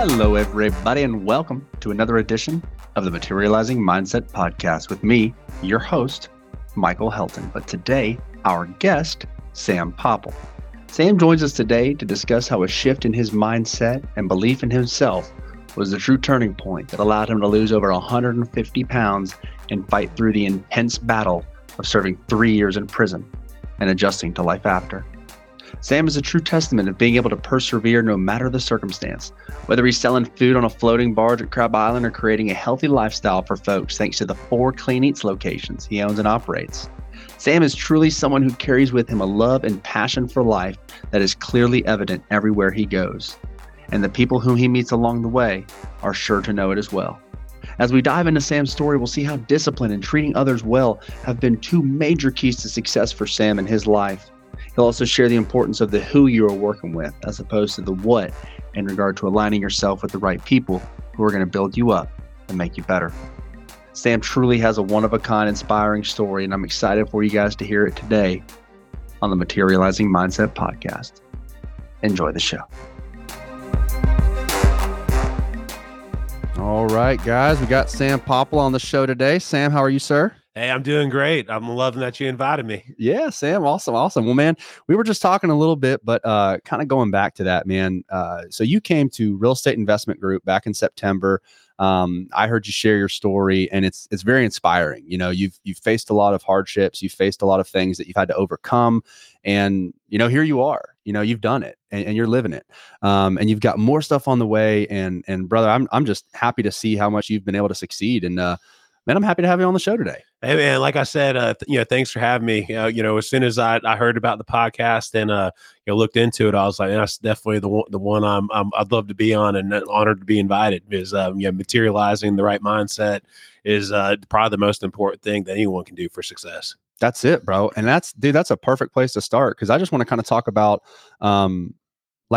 Hello, everybody, and welcome to another edition of the Materializing Mindset Podcast with me, your host, Michael Helton. But today, our guest, Sam Poppell. Sam joins us today to discuss how a shift in his mindset and belief in himself was the true turning point that allowed him to lose over 150 pounds and fight through the intense battle of serving 3 years in prison and adjusting to life after. Sam is a true testament of being able to persevere no matter the circumstance, whether he's selling food on a floating barge at Crab Island or creating a healthy lifestyle for folks thanks to the 4 Clean Eatz locations he owns and operates. Sam is truly someone who carries with him a love and passion for life that is clearly evident everywhere he goes. And the people whom he meets along the way are sure to know it as well. As we dive into Sam's story, we'll see how discipline and treating others well have been two major keys to success for Sam in his life. He'll also share the importance of the who you are working with as opposed to the what in regard to aligning yourself with the right people who are going to build you up and make you better. Sam truly has a one-of-a-kind inspiring story, and I'm excited for you guys to hear it today on the Materializing Mindset Podcast. Enjoy the show. All right, guys, we got Sam Poppell on the show today. Sam, how are you, sir? Hey, I'm doing great. I'm loving that you invited me. Yeah, Sam. Awesome. Awesome. Well, man, we were just talking a little bit, but kind of going back to that, man. So you came to Real Estate Investment Group back in September. I heard you share your story, and it's very inspiring. You know, you've faced a lot of hardships. You've faced a lot of things that you've had to overcome. And, you know, here you are. You know, you've done it and you're living it. And you've got more stuff on the way. And brother, I'm just happy to see how much you've been able to succeed. And man, I'm happy to have you on the show today. Hey, man, like I said, thanks for having me. As soon as I heard about the podcast and looked into it, I was like, that's definitely the one I'd love to be on, and honored to be invited. Is materializing the right mindset is probably the most important thing that anyone can do for success. That's it, bro. And that's a perfect place to start, because I just want to kind of talk about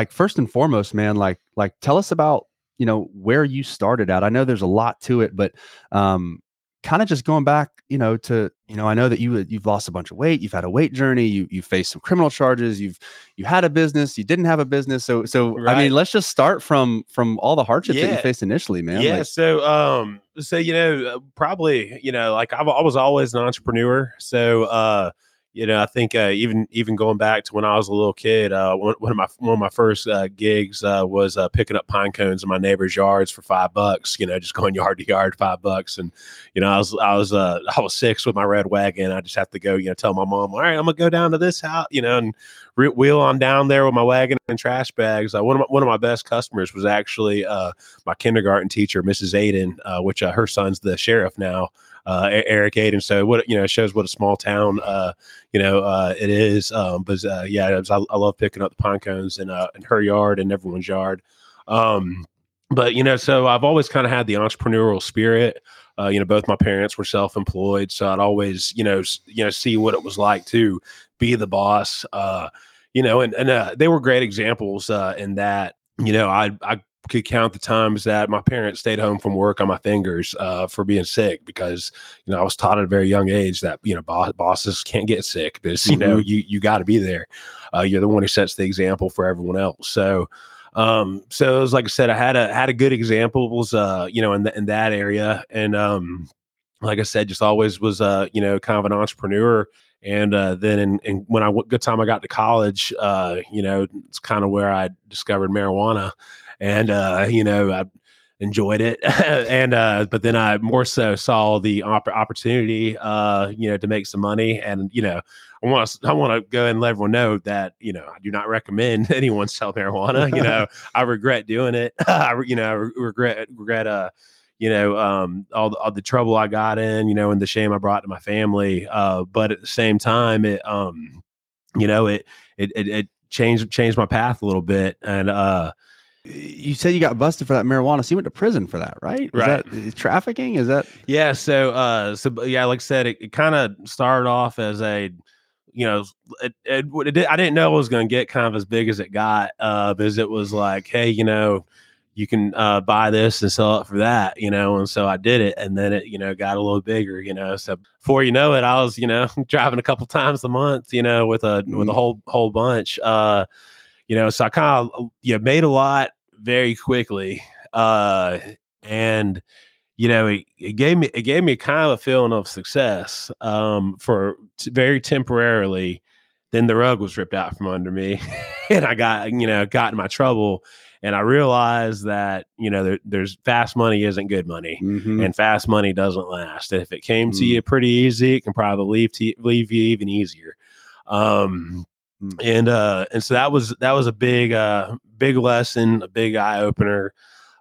first and foremost, man, like tell us about, you know, where you started out. I know there's a lot to it, but kind of just going back, I know that you've lost a bunch of weight, you've had a weight journey, you faced some criminal charges, you had a business, you didn't have a business. So right. I mean, let's just start from all the hardships that you faced initially, man. Yeah. I was always an entrepreneur. So, I think even going back to when I was a little kid, one of my first gigs was picking up pine cones in my neighbor's yards for $5. You know, just going yard to yard, $5. And I was 6 with my red wagon. I just have to go, tell my mom, all right, I'm gonna go down to this house, and wheel on down there with my wagon and trash bags. One of my best customers was actually my kindergarten teacher, Mrs. Aydin, which her son's the sheriff now. Eric Aydin. So what, shows what a small town, it is. I love picking up the pine cones in her yard and everyone's yard. So I've always kind of had the entrepreneurial spirit. Both my parents were self-employed, so I'd always, see what it was like to be the boss, and they were great examples, in that, I could count the times that my parents stayed home from work on my fingers for being sick, because I was taught at a very young age that bosses can't get sick. This you got to be there. You're the one who sets the example for everyone else. So so it was, like I said, I had a good examples in that area, and like I said, just always was kind of an entrepreneur. And then when I got to college, it's kind of where I discovered marijuana. And, I enjoyed it. And, but then I more so saw the opportunity, to make some money. And, I want to go and let everyone know that, I do not recommend anyone sell marijuana. I regret doing it. All the trouble I got in, and the shame I brought to my family. But at the same time, it, it changed my path a little bit. And, you said you got busted for that marijuana, so you went to prison for that, right? Right. Is that trafficking? Is that? Yeah. So, like I said, it kind of started off as I didn't know it was going to get kind of as big as it got, because it was like, hey, you can buy this and sell it for that, and so I did it, and then it, got a little bigger, so before you know it, I was, driving a couple times a month, with a whole bunch, so I kind of made a lot, very quickly. And you know, it gave me kind of a feeling of success, for very temporarily. Then the rug was ripped out from under me and I got in my trouble. And I realized that, you know, there's fast money isn't good money, mm-hmm. and fast money doesn't last. And if it came mm-hmm. to you pretty easy, it can probably leave you even easier. Mm-hmm. And so that was a big lesson, a big eye opener.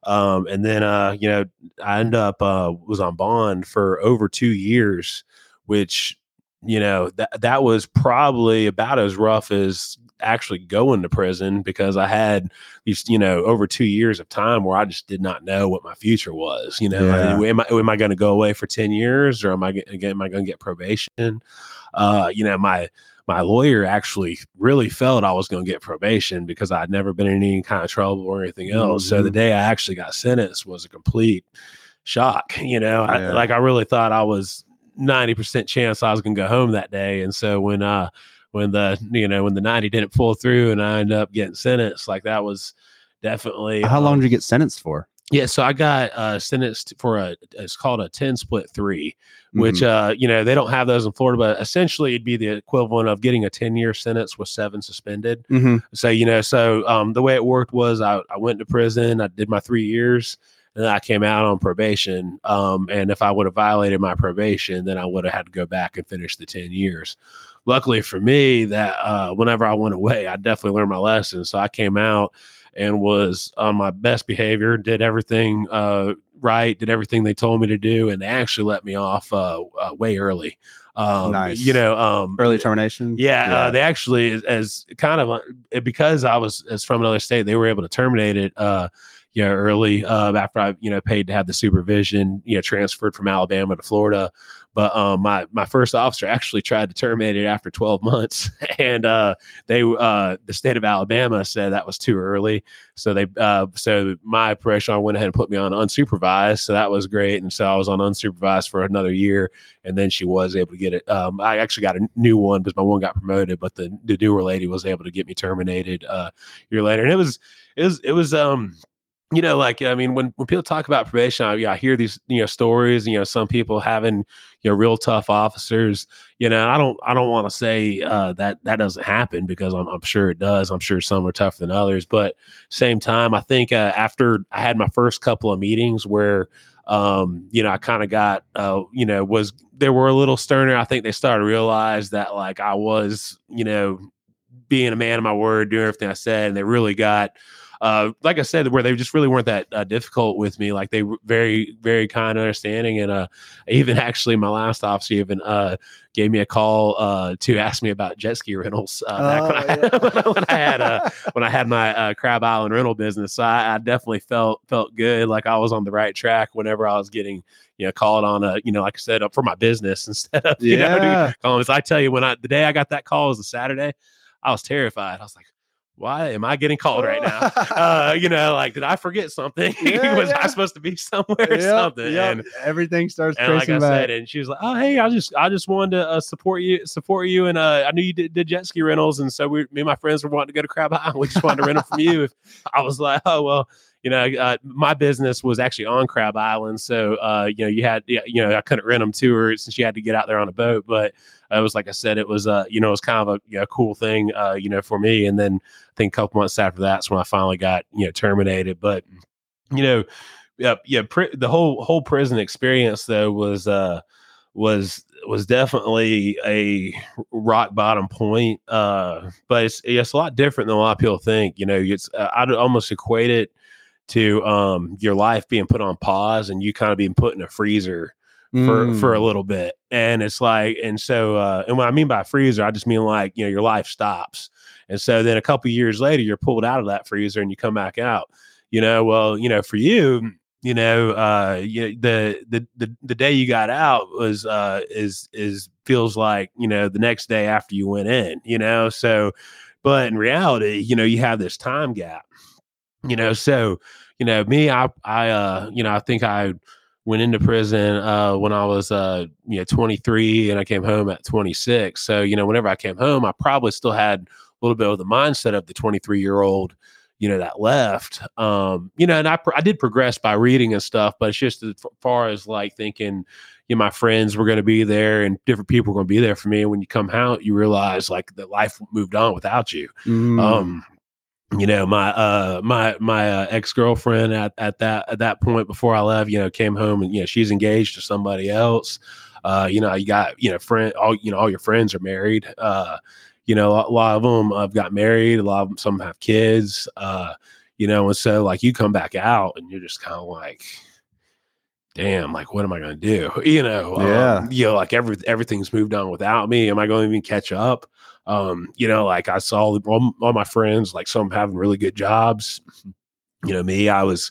And then, you know, I ended up, was on bond for over 2 years, which, you know, that was probably about as rough as actually going to prison, because I had these, you know, over 2 years of time where I just did not know what my future was. You know, yeah. Am I going to go away for 10 years or am I going to get probation? You know, my lawyer actually really felt I was going to get probation because I'd never been in any kind of trouble or anything else. Mm-hmm. So the day I actually got sentenced was a complete shock. You know, yeah. I really thought I was 90% chance I was going to go home that day. And so when the 90 didn't pull through and I ended up getting sentenced, like that was definitely. How long did you get sentenced for? Yeah. So I got sentenced for it's called a 10-split-3, which, mm-hmm. You know, they don't have those in Florida, but essentially it'd be the equivalent of getting a 10-year sentence with 7 suspended. Mm-hmm. So, you know, the way it worked was I went to prison, I did my 3 years, and then I came out on probation. And if I would have violated my probation, then I would have had to go back and finish the 10 years. Luckily for me, that whenever I went away, I definitely learned my lesson. So I came out and was on my best behavior, did everything right, did everything they told me to do, and they actually let me off way early. Nice. You know, early termination. Yeah, yeah. They actually, as kind of because I was from another state, they were able to terminate it. You know, early after I, you know, paid to have the supervision, you know, transferred from Alabama to Florida. But my first officer actually tried to terminate it after 12 months. And the state of Alabama said that was too early. So so my parishioner went ahead and put me on unsupervised. So that was great. And so I was on unsupervised for another year. And then she was able to get it. I actually got a new one because my one got promoted, but the newer lady was able to get me terminated a year later. And it was you know, like, I mean, when people talk about probation, I hear these, you know, stories, you know, some people having, you know, real tough officers, you know, I don't want to say that doesn't happen, because I'm sure it does. I'm sure some are tougher than others, but same time, I think after I had my first couple of meetings where, you know, I kind of got, you know, they were a little sterner. I think they started to realize that, like, I was, you know, being a man of my word, doing everything I said, and they really got, like I said, where they just really weren't that difficult with me. Like, they were very, very kind, understanding, and even actually my last officer even gave me a call to ask me about jet ski rentals back when, yeah. when I had my Crab Island rental business. So I definitely felt good, like I was on the right track whenever I was getting, you know, called on a, you know, like I said, up for my business instead of, you know, calling. So I tell you, the day I got that call was a Saturday. I was terrified. I was like, why am I getting called right now? You know, like, did I forget something? Yeah, was I supposed to be somewhere or something? Yep. And everything starts tracing back. And like I said, and she was like, "Oh, hey, I just wanted to support you, and I knew you did jet ski rentals, and so me and my friends were wanting to go to Crab Island. We just wanted to rent it from you." I was like, "Oh, well." You know, my business was actually on Crab Island. So, you know, I couldn't rent them to her since you had to get out there on a boat. But it was, like I said, it was, you know, it was kind of a, you know, cool thing, you know, for me. And then I think a couple months after that's when I finally got, you know, terminated. But, you know, the whole prison experience, though, was definitely a rock bottom point. But it's a lot different than a lot of people think. You know, I'd almost equate it to your life being put on pause and you kind of being put in a freezer for a little bit. And it's like, and so, and what I mean by freezer, I just mean, like, you know, your life stops. And so then a couple years later, you're pulled out of that freezer and you come back out, you know. Well, you know, for you, you know, the day you got out was, feels like, you know, the next day after you went in, you know. So, but in reality, you know, you have this time gap. You know, so, you know, me, I you know, I think I went into prison when I was, you know, 23, and I came home at 26. So, you know, whenever I came home, I probably still had a little bit of the mindset of the 23-year-old, you know, that left, you know, and I did progress by reading and stuff, but it's just as far as like thinking, you know, my friends were going to be there and different people were going to be there for me. And when you come out, you realize like that life moved on without you. Mm. You know, my ex-girlfriend at that point before I left, you know, came home and, you know, she's engaged to somebody else. You know, you got, you know, all your friends are married. You know, a lot of them have got married, a lot of them, some have kids, you know, and so like you come back out and you're just kind of like, damn, like, what am I going to do? You know, you know, like everything's moved on without me. Am I going to even catch up? You know, like I saw all my friends, like some having really good jobs. You know, me, I was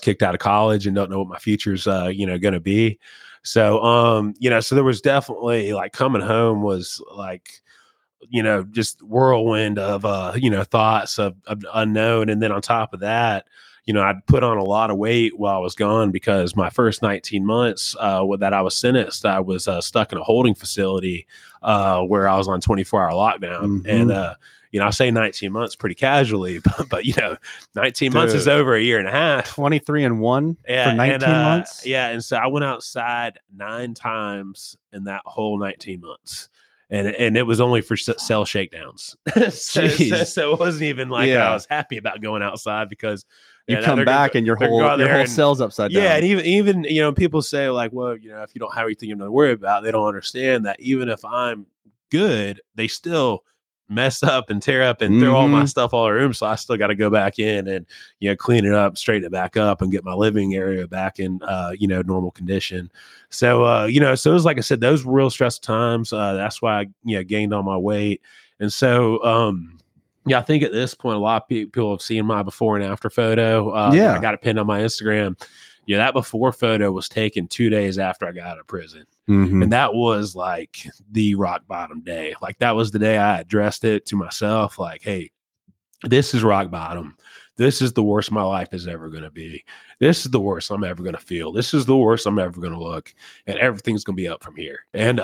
kicked out of college and don't know what my future's, you know, going to be. So, you know, so there was definitely like coming home was like, you know, just whirlwind of, you know, thoughts of unknown. And then on top of that, you know, I'd put on a lot of weight while I was gone because my first 19 months that I was sentenced, I was stuck in a holding facility where I was on 24-hour lockdown. Mm-hmm. And, you know, I say 19 months pretty casually, but you know, 19 Dude. Months is over a year and a half. 23-1 for 19 months? Yeah. And so I went outside 9 times in that whole 19 months. And it was only for cell shakedowns. so it wasn't even like I was happy about going outside because you come back and your whole cell's upside down. Yeah, and even you know, people say like, well, you know, if you don't have anything to worry about, they don't understand that even if I'm good, they still mess up and tear up and throw all my stuff all over the room. So I still got to go back in and, you know, clean it up, straighten it back up and get my living area back in, you know, normal condition. So, you know, so it was, like I said, those were real stressful times. That's why I, you know, gained all my weight. And so, yeah, I think at this point, a lot of people have seen my before and after photo. I got it pinned on my Instagram. Yeah, that before photo was taken 2 days after I got out of prison. Mm-hmm. And that was like the rock bottom day. Like that was the day I addressed it to myself. Like, hey, this is rock bottom. This is the worst my life is ever going to be. This is the worst I'm ever going to feel. This is the worst I'm ever going to look. And everything's going to be up from here. And,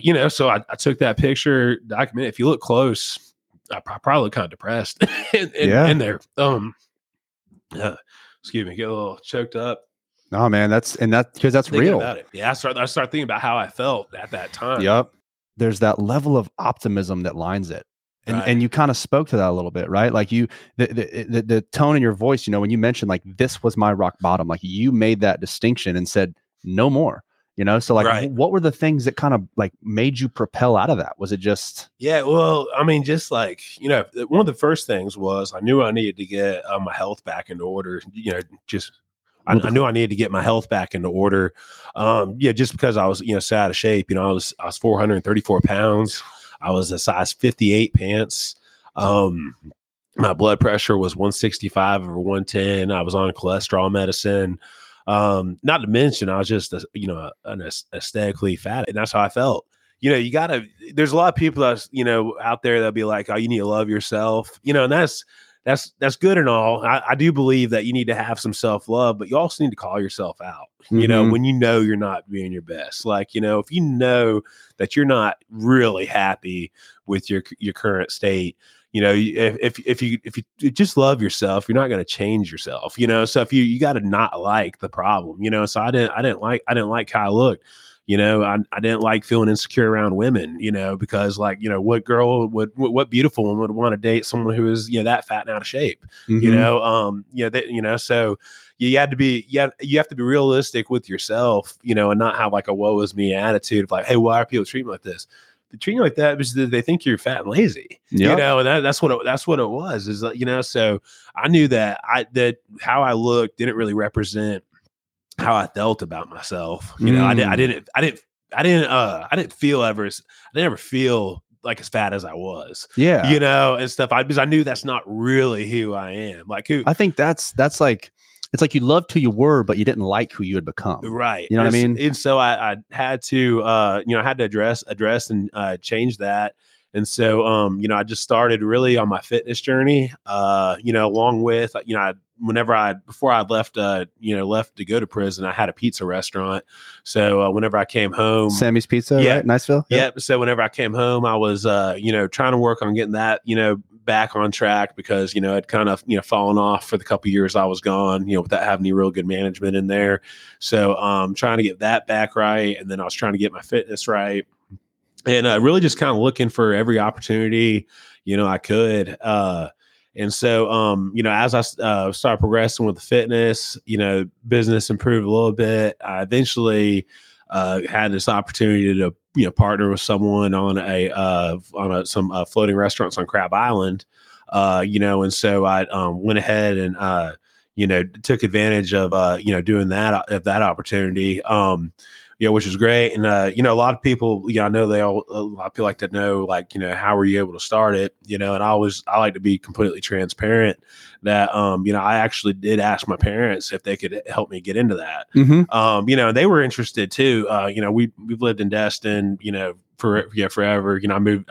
you know, so I took that picture, documented. If you look close, I probably look kind of depressed in there. Excuse me, get a little choked up. No, man, that's real. About it. Yeah, I start thinking about how I felt at that time. Yep. There's that level of optimism that lines it. And right. And you kind of spoke to that a little bit, right? Like you, the tone in your voice, you know, when you mentioned like, this was my rock bottom, like you made that distinction and said, no more, you know? So like, right. What were the things that kind of like made you propel out of that? Was it just? Yeah, well, I mean, just like, you know, one of the first things was I knew I needed to get my health back in order, you know, just. I knew I needed to get my health back into order. Yeah, just because I was, you know, so out of shape. You know, I was 434 pounds. I was a size 58 pants. My blood pressure was 165/110. I was on cholesterol medicine. Not to mention, I was just, you know, an aesthetically fat, and that's how I felt. You know, there's a lot of people that's, you know, out there that'll be like, oh, you need to love yourself, you know, and that's good and all. I do believe that you need to have some self-love, but you also need to call yourself out, you mm-hmm. know, when you know you're not being your best. Like, you know, if you know that you're not really happy with your current state, you know, if you just love yourself, you're not going to change yourself, you know? So if you got to not like the problem, you know? So I didn't like how I looked. You know, I didn't like feeling insecure around women, you know, because like, you know, what girl what beautiful woman would want to date someone who is, you know, that fat and out of shape, mm-hmm. you know, you know, you know, so you have to be realistic with yourself, you know, and not have like a woe is me attitude of like, hey, why are people treating me like this? They're treating you like that because they think you're fat and lazy, yep. you know, and that's what it was, is like, you know, so I knew that that how I looked didn't really represent how I felt about myself. You know, I didn't ever feel like as fat as I was. Yeah. You know, and stuff. Because I knew that's not really who I am. Like who I think that's like, it's like you loved who you were, but you didn't like who you had become. Right. You know what I mean? And so I had to, you know, I had to address and change that. And so, you know, I just started really on my fitness journey, you know, along with, you know, before I left to go to prison, I had a pizza restaurant. So whenever I came home, Sammy's Pizza, yeah, right? Niceville. Yep. So whenever I came home, I was, you know, trying to work on getting that, you know, back on track because, you know, it kind of, you know, fallen off for the couple of years I was gone, you know, without having any real good management in there. So trying to get that back right. And then I was trying to get my fitness right. And really just kind of looking for every opportunity, you know, I could. And so, you know, as I started progressing with the fitness, you know, business improved a little bit. I eventually had this opportunity to, you know, partner with someone on some floating restaurants on Crab Island, you know, and so I went ahead and, you know, took advantage of, you know, doing that of that opportunity, you know, which is great. And, you know, a lot of people, you know, I know a lot of people like to know, like, you know, how were you able to start it? You know, and I like to be completely transparent that, you know, I actually did ask my parents if they could help me get into that. Mm-hmm. You know, they were interested too. You know, we've lived in Destin, you know, forever. You know,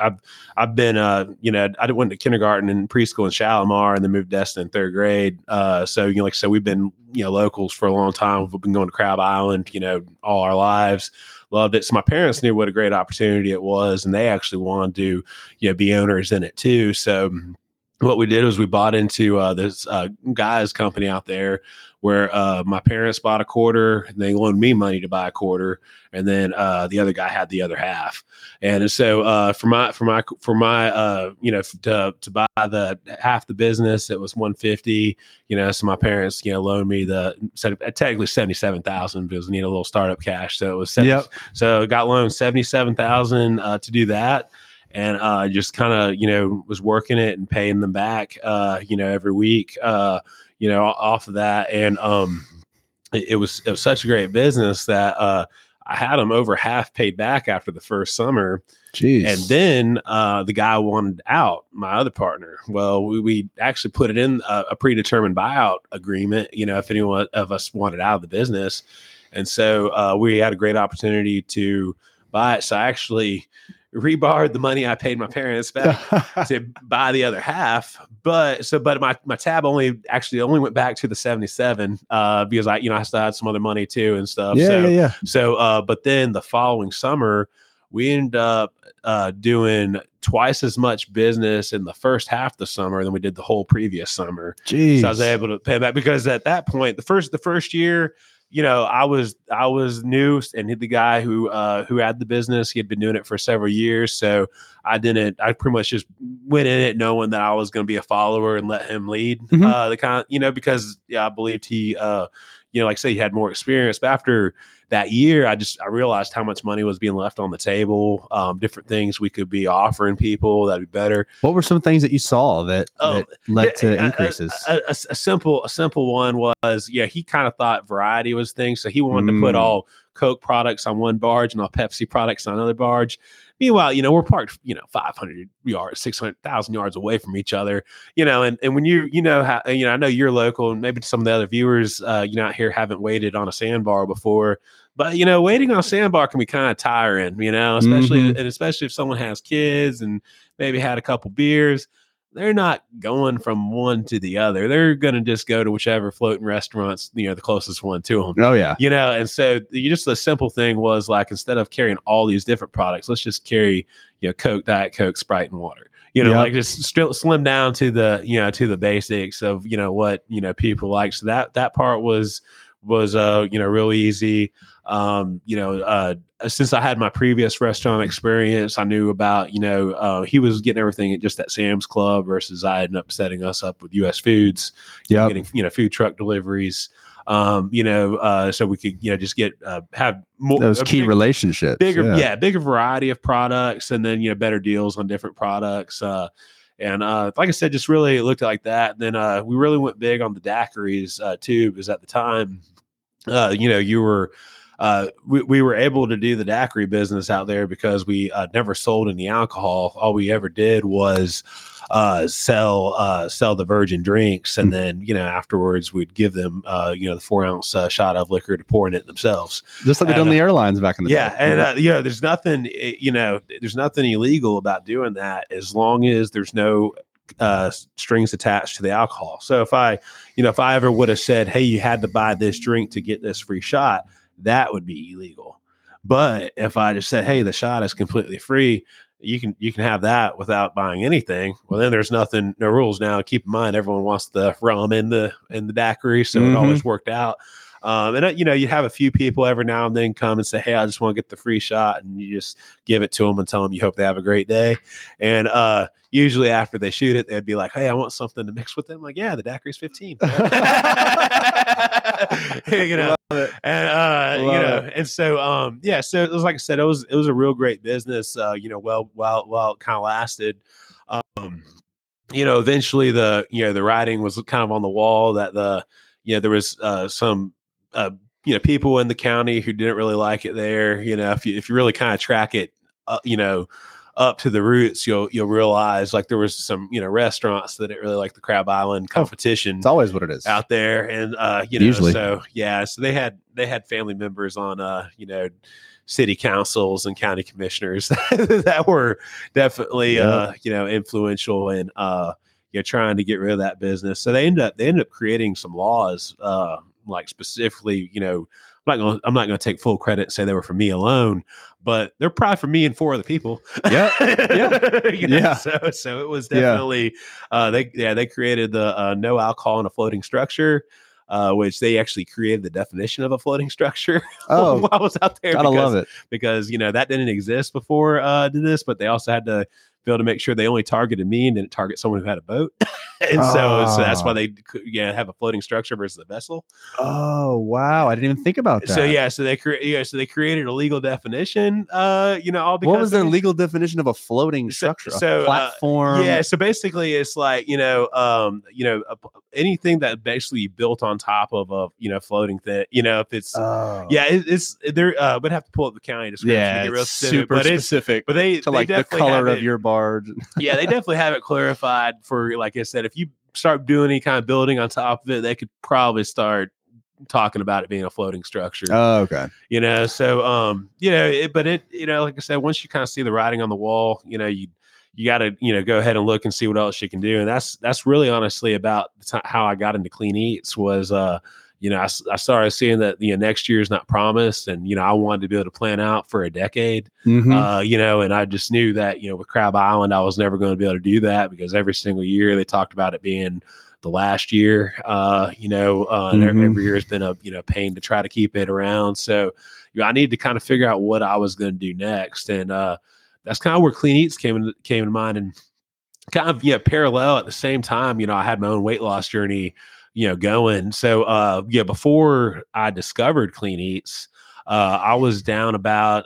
I've been, you know, I went to kindergarten and preschool in Shalimar and then moved to Destin in third grade. So, you know, like I said, we've been, you know, locals for a long time. We've been going to Crab Island, you know, all our lives. Loved it. So my parents knew what a great opportunity it was, and they actually wanted to, you know, be owners in it too. So what we did was we bought into this guy's company out there where my parents bought a quarter and they loaned me money to buy a quarter. And then the other guy had the other half. And so for my you know, to buy the half the business, it was $150, you know, so my parents, you know, loaned me technically $77,000 because we need a little startup cash. So it was, so got loaned $77,000 to do that. And just kind of, you know, was working it and paying them back, you know, every week, you know, off of that. And it was such a great business that I had them over half paid back after the first summer. Jeez. And then the guy wanted out, my other partner. Well, we actually put it in a predetermined buyout agreement, you know, if anyone of us wanted out of the business. And so we had a great opportunity to buy it. So I actually reborrowed the money I paid my parents back to buy the other half. But my tab only went back to the 77, because I, you know, I still had some other money too and stuff. Yeah. So, but then the following summer we ended up, doing twice as much business in the first half of the summer than we did the whole previous summer. Jeez. So I was able to pay back because at that point, the first year, you know, I was new, and the guy who had the business, he had been doing it for several years. So I pretty much just went in it knowing that I was going to be a follower and let him lead. Mm-hmm. You know, because I believed he, you know, like I say, he had more experience. But after that year, I realized how much money was being left on the table. Different things we could be offering people that'd be better. What were some things that you saw that led to increases? A simple one was, yeah, he kind of thought variety was things. So he wanted to put all Coke products on one barge and all Pepsi products on another barge. Meanwhile, you know, we're parked, you know, 500 yards, 600,000 yards away from each other, you know, and when you know, how, you know, I know you're local and maybe some of the other viewers, you know, out here haven't waited on a sandbar before, but, you know, waiting on a sandbar can be kind of tiring, you know, especially, mm-hmm. and especially if someone has kids and maybe had a couple beers. They're not going from one to the other. They're going to just go to whichever floating restaurants, you know, the closest one to them. Oh, yeah. You know, and so the simple thing was like, instead of carrying all these different products, let's just carry, you know, Coke, Diet Coke, Sprite, and water. You know, yep. Like just slim down to the, you know, to the basics of, you know, what, you know, people like. So that part was, you know, real easy. You know, since I had my previous restaurant experience, I knew about, you know, he was getting everything at just at Sam's Club versus I ended up setting us up with US Foods, yeah, getting, you know, food truck deliveries, you know, so we could, you know, just get, have more those key relationships, bigger, bigger variety of products and then, you know, better deals on different products, and like I said, just really looked at it like that. And then we really went big on the daiquiris too, because at the time, you know, we were able to do the daiquiri business out there because we never sold any alcohol. All we ever did was sell the virgin drinks, and then, you know, afterwards we'd give them you know, the 4-ounce shot of liquor to pour in it themselves, just like they done the airlines back in the day. And you know, there's nothing illegal about doing that as long as there's no strings attached to the alcohol. So if I ever would have said, hey, you had to buy this drink to get this free shot, that would be illegal. But if I just said, hey, the shot is completely free, you can have that without buying anything. Well, then there's nothing, no rules now. Keep in mind, everyone wants the rum in the daiquiri, so it always worked out. And you know, you have a few people every now and then come and say, "Hey, I just want to get the free shot," and you just give it to them and tell them you hope they have a great day. And usually after they shoot it, they'd be like, "Hey, I want something to mix with them." Like, yeah, the daiquiri's 15. You know, and and so yeah, so it was, like I said, it was a real great business. You know, while it kind of lasted. You know, eventually the writing was kind of on the wall that there was some. People in the county who didn't really like it there. You know, if you really kind of track it, up to the roots, you'll realize like there was some restaurants that didn't really like the Crab Island competition. It's always what it is out there, and usually. So yeah, so they had family members on city councils and county commissioners that were definitely influential and trying to get rid of that business. So they ended up creating some laws. Like specifically, I'm not going to take full credit and say they were for me alone, but they're probably for me and four other people. Yeah. Yeah. So it was definitely, they created the no alcohol in a floating structure, which they actually created the definition of a floating structure. Oh, while I was out there. Gotta love it. Because, that didn't exist before this, but they also had to be able to make sure they only targeted me and didn't target someone who had a boat. And so that's why they have a floating structure versus a vessel. Oh, wow. I didn't even think about that. So yeah, so they created a legal definition, all because. What was their legal definition of a floating structure? So, a platform? So basically it's like, anything that basically built on top of a, floating thing, if it's, it's there, would have to pull up the county description. Yeah, it's super specific, but they like the color of your bar. Yeah, they definitely have it clarified for, like I said, if you start doing any kind of building on top of it, they could probably start talking about it being a floating structure. Oh, okay. So, like I said, once you kind of see the writing on the wall, you got to, go ahead and look and see what else you can do. And that's really honestly about how I got into Clean Eatz was, I started seeing that, next year is not promised. And, I wanted to be able to plan out for a decade, and I just knew that, with Crab Island, I was never going to be able to do that because every single year they talked about it being the last year, and every year has been a, pain to try to keep it around. So I needed to kind of figure out what I was going to do next. And that's kind of where Clean Eatz came to mind, and kind of, parallel at the same time, I had my own weight loss journey going. So, before I discovered Clean Eatz, I was down about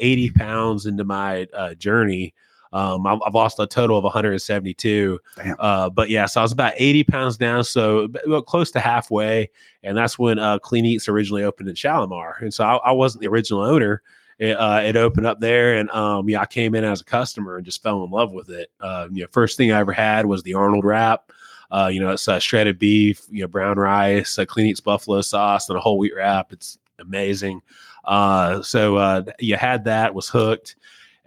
80 pounds into my journey. I've lost a total of 172. Damn. So I was about 80 pounds down, so close to halfway. And that's when Clean Eatz originally opened in Shalimar. And so I wasn't the original owner. It opened up there, and I came in as a customer and just fell in love with it. First thing I ever had was the Arnold wrap. It's shredded beef, brown rice, Clean Eatz buffalo sauce, and a whole wheat wrap. It's amazing. You had that, was hooked.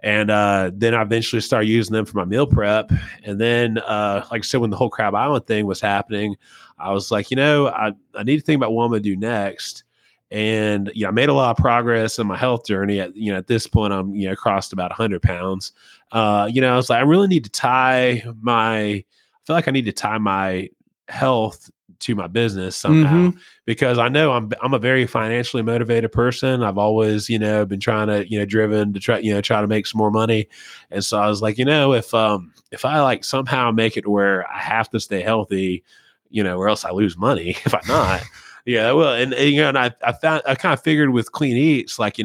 And then I eventually started using them for my meal prep. And then, like I said, when the whole Crab Island thing was happening, I was like, I need to think about what I'm going to do next. And, I made a lot of progress in my health journey. At this point, I'm, crossed about 100 pounds. I was like, I really need to tie my... I feel like I need to tie my health to my business somehow, because I know I'm a very financially motivated person. I've always, been trying to, driven to try to make some more money. And so I was like, if I like somehow make it where I have to stay healthy, or else I lose money if I'm not. And I kind of figured with Clean Eatz, like,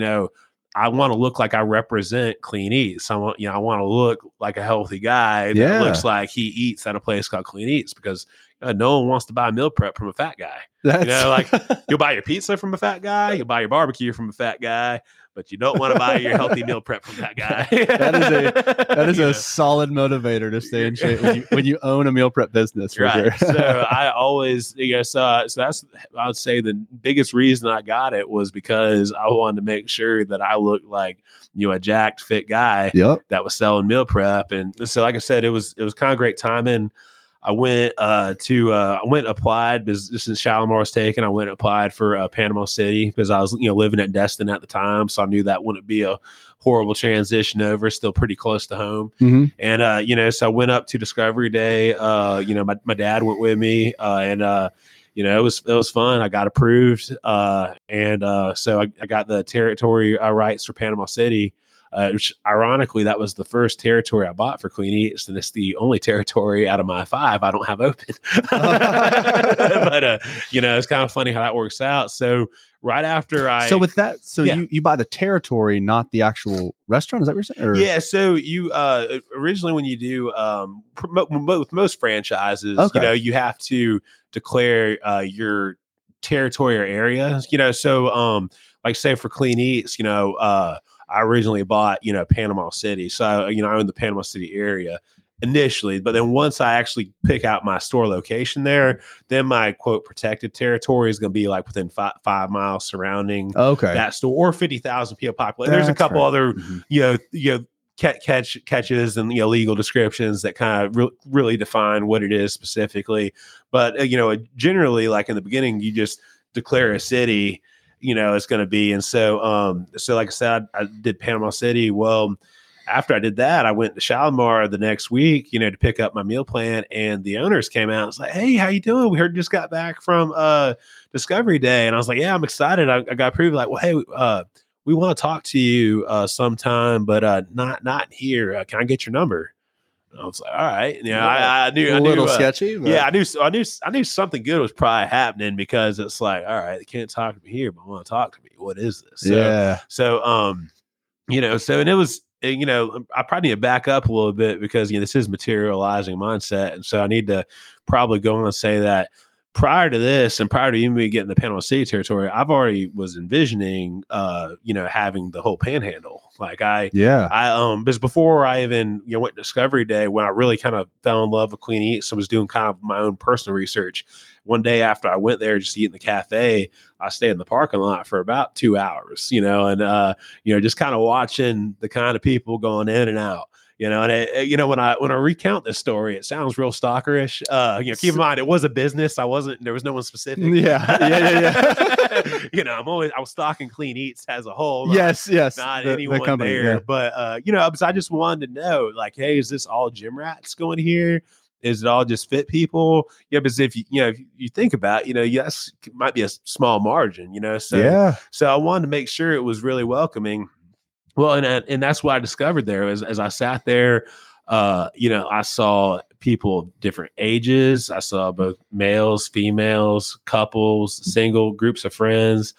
I want to look like I represent Clean Eatz. I want to look like a healthy guy that looks like he eats at a place called Clean Eatz, because no one wants to buy meal prep from a fat guy. You'll buy your pizza from a fat guy, you'll buy your barbecue from a fat guy, but you don't want to buy your healthy meal prep from that guy. That is a solid motivator to stay in shape when you own a meal prep business. For right. Sure. So that's, I would say, the biggest reason I got it was because I wanted to make sure that I looked like, a jacked fit guy that was selling meal prep. And so, like I said, it was kind of great timing. I went applied because this is Shalimar was taken. I went and applied for Panama City because I was living at Destin at the time, so I knew that wouldn't be a horrible transition over. Still pretty close to home, and so I went up to Discovery Day. My dad went with me, and it was fun. I got approved, so I got the territory rights for Panama City. Which ironically, that was the first territory I bought for Clean Eatz, and it's the only territory out of my 5 I don't have open. But it's kind of funny how that works out. So right after you buy the territory, not the actual restaurant. Is that what you're saying? Or? Yeah. So you originally, when you do most franchises, okay, you have to declare your territory or area. Like say for Clean Eatz, I originally bought, Panama City. So, I own the Panama City area initially, but then once I actually pick out my store location there, then my quote protected territory is going to be like within 5 miles surrounding that store or 50,000 people population. There's a couple other, catches and legal descriptions that kind of really define what it is specifically. But, generally like in the beginning, you just declare a city, it's going to be. And so, like I said, I did Panama City. Well, after I did that, I went to Shalimar the next week, to pick up my meal plan, and the owners came out and was like, "Hey, how you doing? We heard you just got back from, Discovery Day." And I was like, "Yeah, I'm excited. I got approved." Like, "Well, hey, we want to talk to you, sometime, but, not here. Can I get your number?" I was like, all right. I knew, sketchy. But... Yeah, I knew something good was probably happening because it's like, all right, they can't talk to me here, but want to talk to me. What is this? So I probably need to back up a little bit because, this is materializing mindset. And so I need to probably go on and say that prior to this and prior to even me getting the Panama City territory, I've already was envisioning, having the whole panhandle. Because before I even, went to Discovery Day, when I really kind of fell in love with Clean Eatz, I was doing kind of my own personal research. One day after I went there, just eating the cafe, I stayed in the parking lot for about 2 hours, just kind of watching the kind of people going in and out. When I recount this story, it sounds real stalkerish. Keep in mind, it was a business. There was no one specific. Yeah. I was stalking Clean Eatz as a whole. Yes. Not anyone the company, there. Yeah. But, I just wanted to know, like, hey, is this all gym rats going here? Is it all just fit people? Yeah, because if you think about it, yes, it might be a small margin, So I wanted to make sure it was really welcoming. Well, and that's what I discovered there as I sat there, I saw people of different ages. I saw both males, females, couples, single, groups of friends,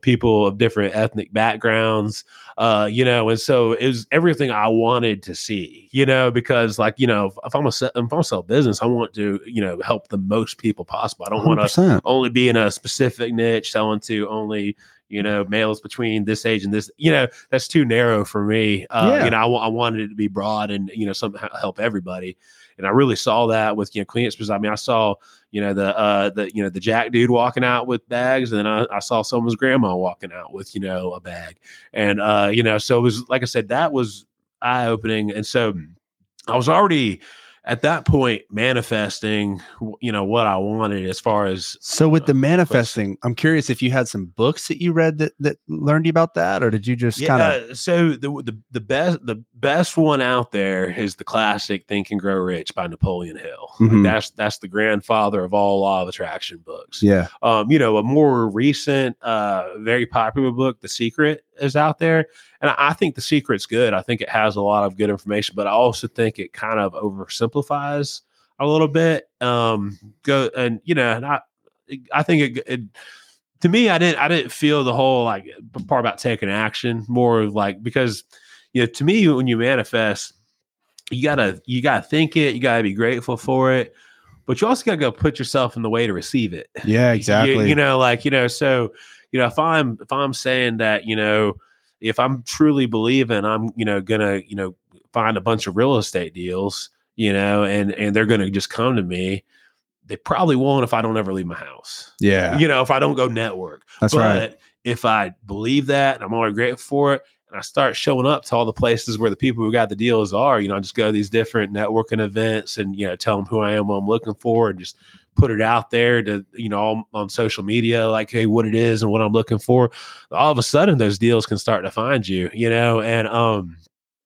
people of different ethnic backgrounds, and so it was everything I wanted to see, because if I'm going to sell business, I want to, help the most people possible. I don't want to only be in a specific niche selling to only, males between this age and this, that's too narrow for me. I wanted it to be broad and, somehow help everybody. And I really saw that with, Clean Eatz. I mean, I saw, the Jack dude walking out with bags. And then I saw someone's grandma walking out with, a bag. And, so it was, like I said, that was eye opening. And so I was already at that point manifesting, what I wanted as far as. So with the manifesting, I'm curious if you had some books that you read that learned you about that, or did you just kind of. So the best one out there is the classic Think and Grow Rich by Napoleon Hill. Mm-hmm. Like that's the grandfather of all law of attraction books. Yeah. A more recent, very popular book, The Secret, is out there. And I think The Secret's good. I think it has a lot of good information, but I also think it kind of oversimplifies a little bit. I think it to me, I didn't feel the whole like part about taking action, more of like, because to me, when you manifest, you gotta think it, you gotta be grateful for it, but you also gotta go put yourself in the way to receive it. Yeah, exactly. If I'm saying that, if I'm truly believing I'm, gonna, find a bunch of real estate deals, and they're going to just come to me, they probably won't if I don't ever leave my house. Yeah. If I don't go network. That's right. If I believe that and I'm already grateful for it, And I start showing up to all the places where the people who got the deals are. You know, I just go to these different networking events and, you know, tell them who I am, what I'm looking for, and just put it out there to, you know, all on social media, like, hey, what it is and what I'm looking for. All of a sudden, those deals can start to find you, you know, and,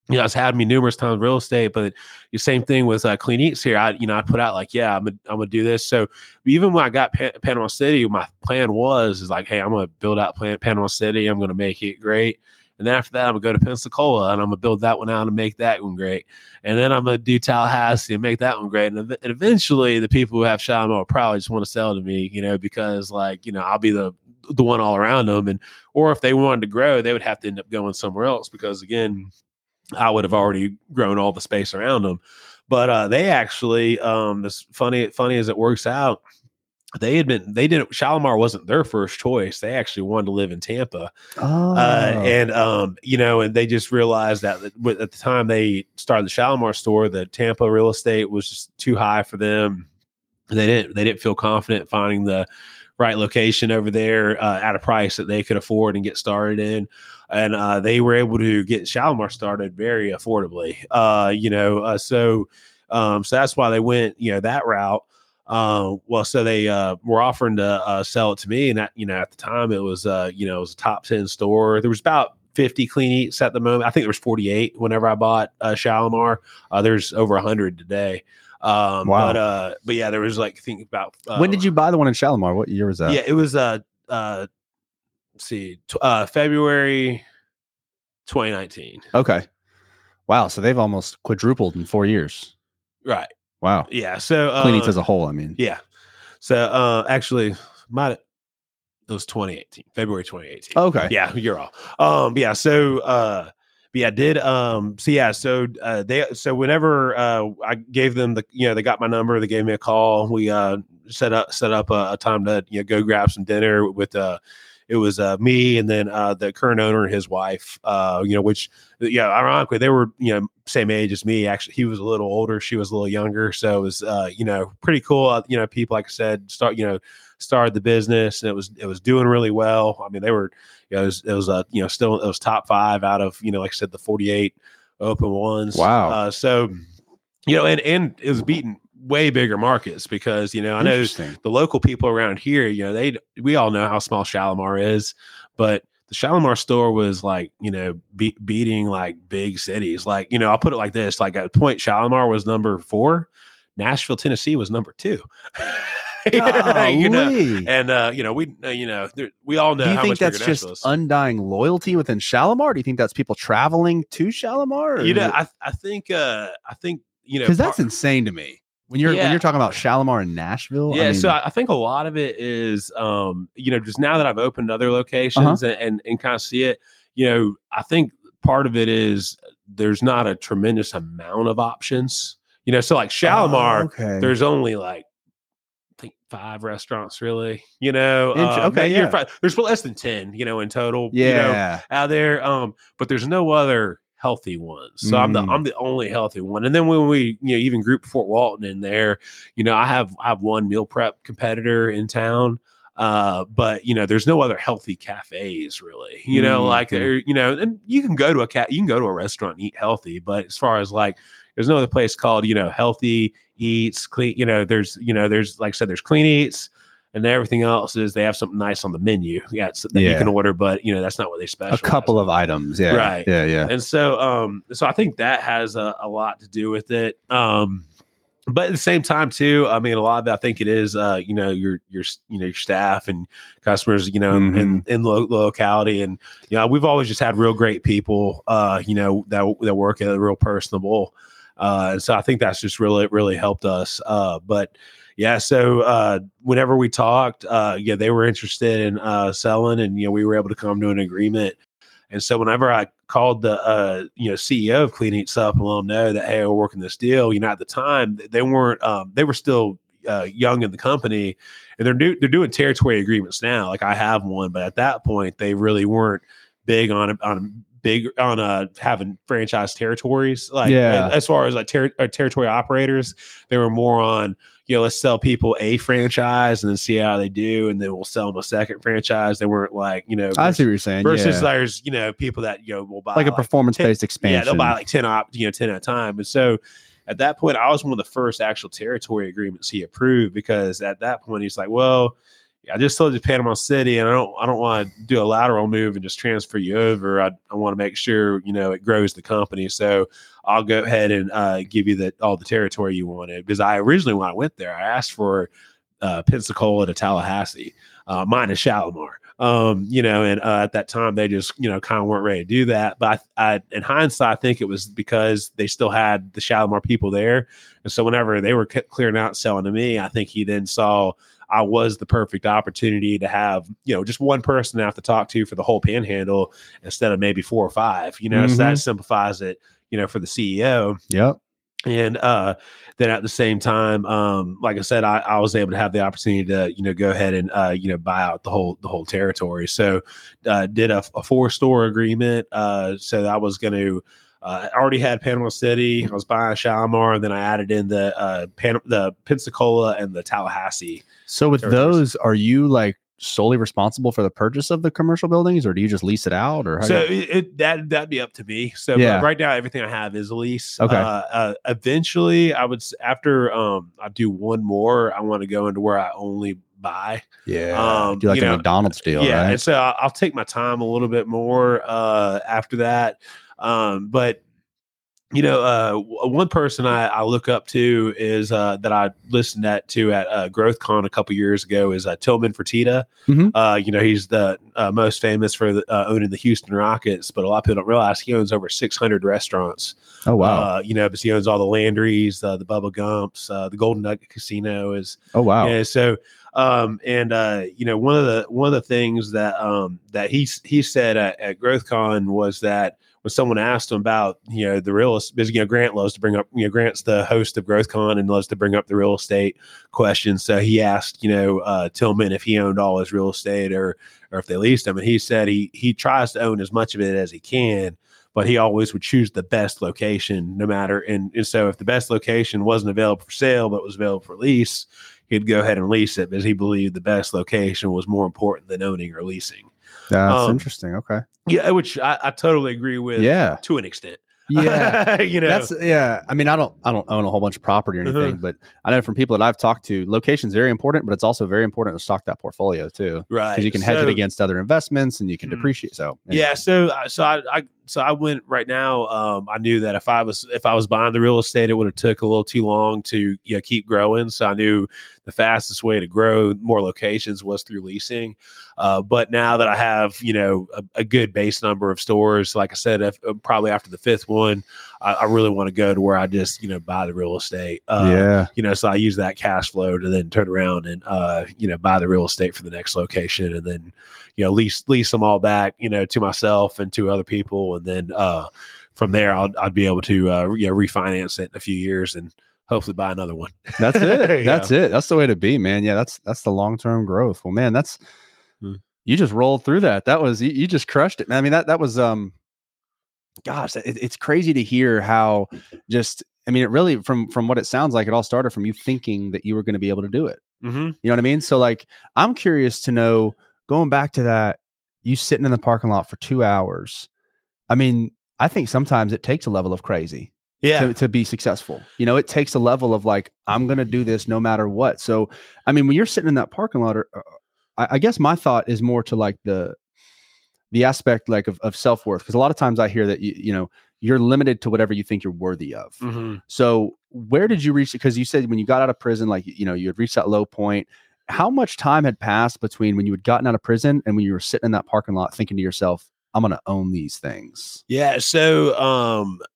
you know, it's had me numerous times real estate, but the same thing with Clean Eatz here. I put out like, yeah, I'm gonna do this. So even when I got Panama City, my plan was like, hey, I'm gonna build out Panama City. I'm gonna make it great. And then after that, I'm going to go to Pensacola, and I'm going to build that one out and make that one great. And then I'm going to do Tallahassee and make that one great. And eventually, the people who have Shalimar probably just want to sell to me, you know, because, like, you know, I'll be the one all around them. And or if they wanted to grow, they would have to end up going somewhere else because, again, I would have already grown all the space around them. But they actually, as funny as it works out, Shalimar wasn't their first choice. They actually wanted to live in Tampa. Oh. You know, and they just realized that at the time they started the Shalimar store, the Tampa real estate was just too high for them. They didn't feel confident finding the right location over there at a price that they could afford and get started in. And they were able to get Shalimar started very affordably. So that's why they went, you know, that route. So they were offering to sell it to me, and at the time it was it was a top 10 store. There was about 50 Clean Eatz at the moment. I think there was 48 whenever I bought Shalimar. There's over 100 today. Wow. But yeah, there was when did you buy the one in Shalimar? What year was that? Yeah, it was February 2019. Okay. Wow, so they've almost quadrupled in 4 years. Right. Wow. Yeah. So Clean Eatz as a whole, I mean. Yeah. So actually, it was 2018, February 2018. Okay. Yeah, you're all. Yeah. So yeah, I did. Whenever I gave them they got my number, they gave me a call. We set up a time to go grab some dinner with it was me and then the current owner and his wife, ironically, they were, same age as me. Actually, he was a little older. She was a little younger. So it was, pretty cool. People, like I said, started the business, and it was doing really well. I mean, they were, still, it was top 5 out of, like I said, the 48 open ones. Wow. And it was beaten way bigger markets because, I know the local people around here, we all know how small Shalimar is, but the Shalimar store was like, beating like big cities. Like, I'll put it like this, like at point Shalimar was number 4, Nashville, Tennessee was number 2. We all know. Do you think that's just undying loyalty within Shalimar? Do you think that's people traveling to Shalimar? I think because that's insane to me. When you're talking about Shalimar in Nashville, yeah. I mean, so I think a lot of it is, just now that I've opened other locations and kind of see it, I think part of it is there's not a tremendous amount of options, So like Shalimar, there's only like 5 restaurants really, there's less than 10, in total, out there, but there's no other healthy ones. So I'm the only healthy one. And then when we, even group Fort Walton in there, I have one meal prep competitor in town. But there's no other healthy cafes really, and you can go to a restaurant and eat healthy, but as far as like, there's no other place called, Healthy Eatz, Clean, there's, like I said, there's Clean Eatz. And everything else is they have something nice on the menu. Yeah, it's something you can order, but that's not what they specialize. A couple of items, yeah, right, yeah, yeah. And so, so I think that has a lot to do with it. But at the same time, too, I mean, a lot of it, I think it is, your staff and customers, in locality, and we've always just had real great people, that work at real personable, and so I think that's just really, really helped us, but. Yeah. So whenever we talked, they were interested in selling, and, we were able to come to an agreement. And so whenever I called the, CEO of Clean Eatz up and let them know that, hey, we're working this deal, at the time they weren't, they were still young in the company, and they're doing territory agreements now. Like I have one, but at that point they really weren't big on having franchise territories. As far as territory operators, they were more on, let's sell people a franchise and then see how they do, and then we'll sell them a second franchise. They weren't like, I see what you're saying. Versus there's, people that, will buy like a performance-based expansion. Yeah, they'll buy like 10 at a time. And so at that point, I was one of the first actual territory agreements he approved, because at that point he's like, well, I just sold you Panama City, and I don't want to do a lateral move and just transfer you over. I want to make sure, it grows the company. So I'll go ahead and give you all the territory you wanted. Because I originally, when I went there, I asked for Pensacola to Tallahassee, minus Shalimar, and at that time they just, kind of weren't ready to do that. But I, in hindsight, I think it was because they still had the Shalimar people there. And so whenever they were clearing out, selling to me, I think he then saw I was the perfect opportunity to have, just one person to have to talk to for the whole panhandle instead of maybe 4 or 5, mm-hmm. So that simplifies it, for the CEO. Yep. And then at the same time, like I said, I was able to have the opportunity to, go ahead and, buy out the whole territory. So did a 4-store agreement. So that was going to, I already had Panama City. I was buying Shalimar, and then I added in the Pensacola and the Tallahassee. So with those, are you like solely responsible for the purchase of the commercial buildings, or do you just lease it out? Or so that'd be up to me. So right now, everything I have is a lease. Okay. Eventually, I would, after I do one more, I want to go into where I only buy. Yeah. Do like a McDonald's deal. Yeah. Right? And so I'll take my time a little bit more after that. But one person I look up to is, that I listened to at GrowthCon a couple years ago is Tillman Fertitta. Mm-hmm. He's the most famous for owning the Houston Rockets, but a lot of people don't realize he owns over 600 restaurants. Oh, wow. But he owns all the Landry's, the Bubba Gump's, the Golden Nugget Casino is. Oh, wow. Yeah. So, one of the things that, that he said at GrowthCon was that, when someone asked him about, the real estate, because, Grant loves to bring up, Grant's the host of GrowthCon and loves to bring up the real estate questions. So he asked, Tillman if he owned all his real estate or if they leased him. And he said he tries to own as much of it as he can, but he always would choose the best location no matter. And so if the best location wasn't available for sale, but was available for lease, he'd go ahead and lease it because he believed the best location was more important than owning or leasing. That's interesting. Okay. Yeah, which I totally agree with. Yeah, to an extent. Yeah, I mean, I don't own a whole bunch of property or anything, but I know from people that I've talked to, location's very important, but it's also very important to stock that portfolio too, right? Because you can hedge it against other investments and you can depreciate. So anyway. Yeah, so I went right now. I knew that if I was buying the real estate, it would have took a little too long to keep growing. So I knew the fastest way to grow more locations was through leasing. But now that I have, a good base number of stores, like I said, probably after the 5th one, I really want to go to where I just, buy the real estate. So I use that cash flow to then turn around and, buy the real estate for the next location and then, lease them all back, to myself and to other people. And then from there, I'd be able to, refinance it in a few years and hopefully buy another one. That's it. That's it. That's the way to be, man. Yeah. That's the long-term growth. Well, man, you just rolled through that. That was, you just crushed it, man. I mean, that was, gosh, it's crazy to hear how just, I mean, it really, from what it sounds like, it all started from you thinking that you were going to be able to do it. Mm-hmm. You know what I mean? So like, I'm curious to know, going back to that, you sitting in the parking lot for 2 hours. I mean, I think sometimes it takes a level of crazy. Yeah. To be successful. It takes a level of like, I'm going to do this no matter what. So, I mean, when you're sitting in that parking lot, I guess my thought is more to like the aspect like of self-worth. Cause a lot of times I hear that, you're limited to whatever you think you're worthy of. Mm-hmm. So where did you reach? Cause you said when you got out of prison, like, you had reached that low point. How much time had passed between when you had gotten out of prison and when you were sitting in that parking lot thinking to yourself, I'm going to own these things? Yeah. So,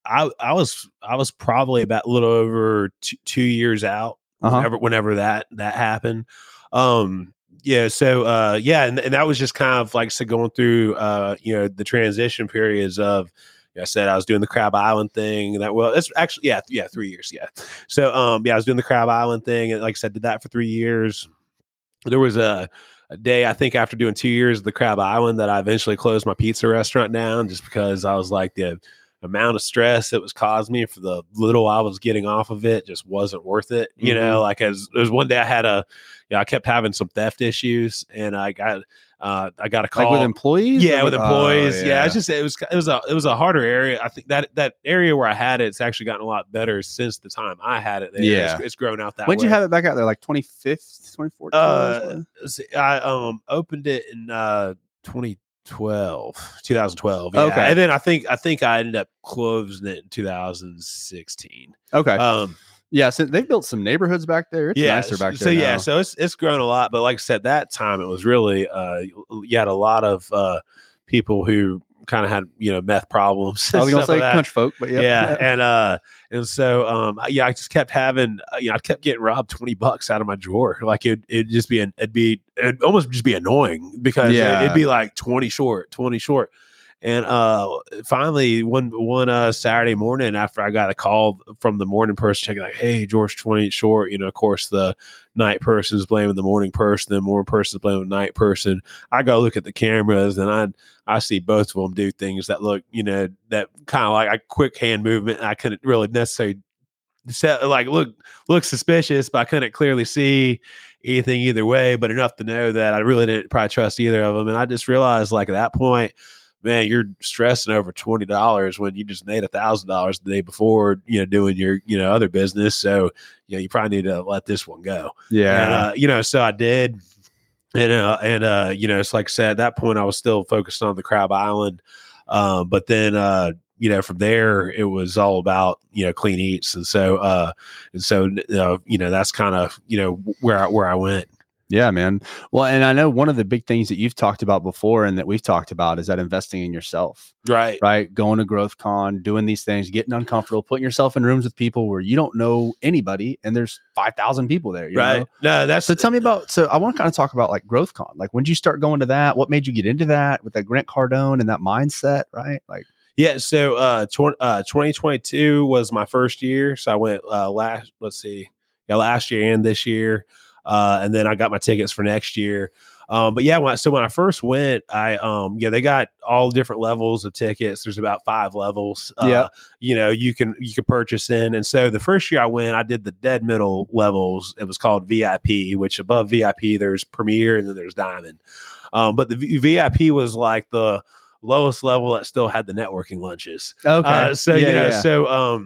I was probably about a little over 2 years out whenever that happened. Yeah. So, And that was just kind of like, so going through, the transition periods of, I said I was doing the Crab Island thing. That's actually, 3 years. Yeah. So, I was doing the Crab Island thing. And like I said, did that for 3 years. There was a day, I think, after doing 2 years of the Crab Island that I eventually closed my pizza restaurant down just because I was like, amount of stress it was causing me for the little I was getting off of it just wasn't worth it. Mm-hmm. You know, like as there was one day I had a, you know, I kept having some theft issues and I got a call like with employees. Yeah. With employees. Oh, yeah. Yeah. It's just, it was a harder area. I think that area where I had it, it's actually gotten a lot better since the time I had it there. Yeah. It's grown out that way. When did you have it back out there? Like 25th, 2014? I opened it in 2012. Yeah. Okay. And then I think I ended up closing it in 2016. Okay. Yeah, so they've built some neighborhoods back there. It's nicer back there. So yeah, now. So it's grown a lot. But like I said, that time it was really you had a lot of people who kind of had, you know, meth problems. I was gonna say country folk, but yeah. And so I just kept having, you know, I kept getting robbed $20 out of my drawer. Like it'd almost just be annoying because it'd be like 20 short. And finally, one Saturday morning, after I got a call from the morning person checking, like, "Hey, George, 20 short." You know, of course, the night person is blaming the morning person, the morning person is blaming the night person. I go look at the cameras, and I see both of them do things that look, you know, that kind of like a quick hand movement. I couldn't really necessarily look suspicious, but I couldn't clearly see anything either way. But enough to know that I really didn't probably trust either of them. And I just realized, like, at that point, man, you're stressing over $20 when you just made $1,000 the day before, you know, doing your, you know, other business. So, you know, you probably need to let this one go. Yeah. And, you know, so I did. And you know, it's like I said, at that point I was still focused on the Crab Island. But then, you know, from there it was all about, you know, Clean Eatz. And so, you know, that's kind of, you know, where I went. Yeah, man. Well, and I know one of the big things that you've talked about before and that we've talked about is that investing in yourself. Right. Right. Going to GrowthCon, doing these things, getting uncomfortable, putting yourself in rooms with people where you don't know anybody and there's 5,000 people there. You right. Know? No, that's so tell me about. So I want to kind of talk about like GrowthCon. Like, when did you start going to that? What made you get into that with that Grant Cardone and that mindset? Right. Like. Yeah. So 2022 was my first year. So I went last year and this year. And then I got my tickets for next year. But yeah, when I first went, I they got all different levels of tickets. There's about 5 levels, you know, you can purchase in. And so the first year I went, I did the dead middle levels. It was called VIP, which above VIP, there's Premier and then there's Diamond. But the VIP was like the lowest level that still had the networking lunches. Okay. So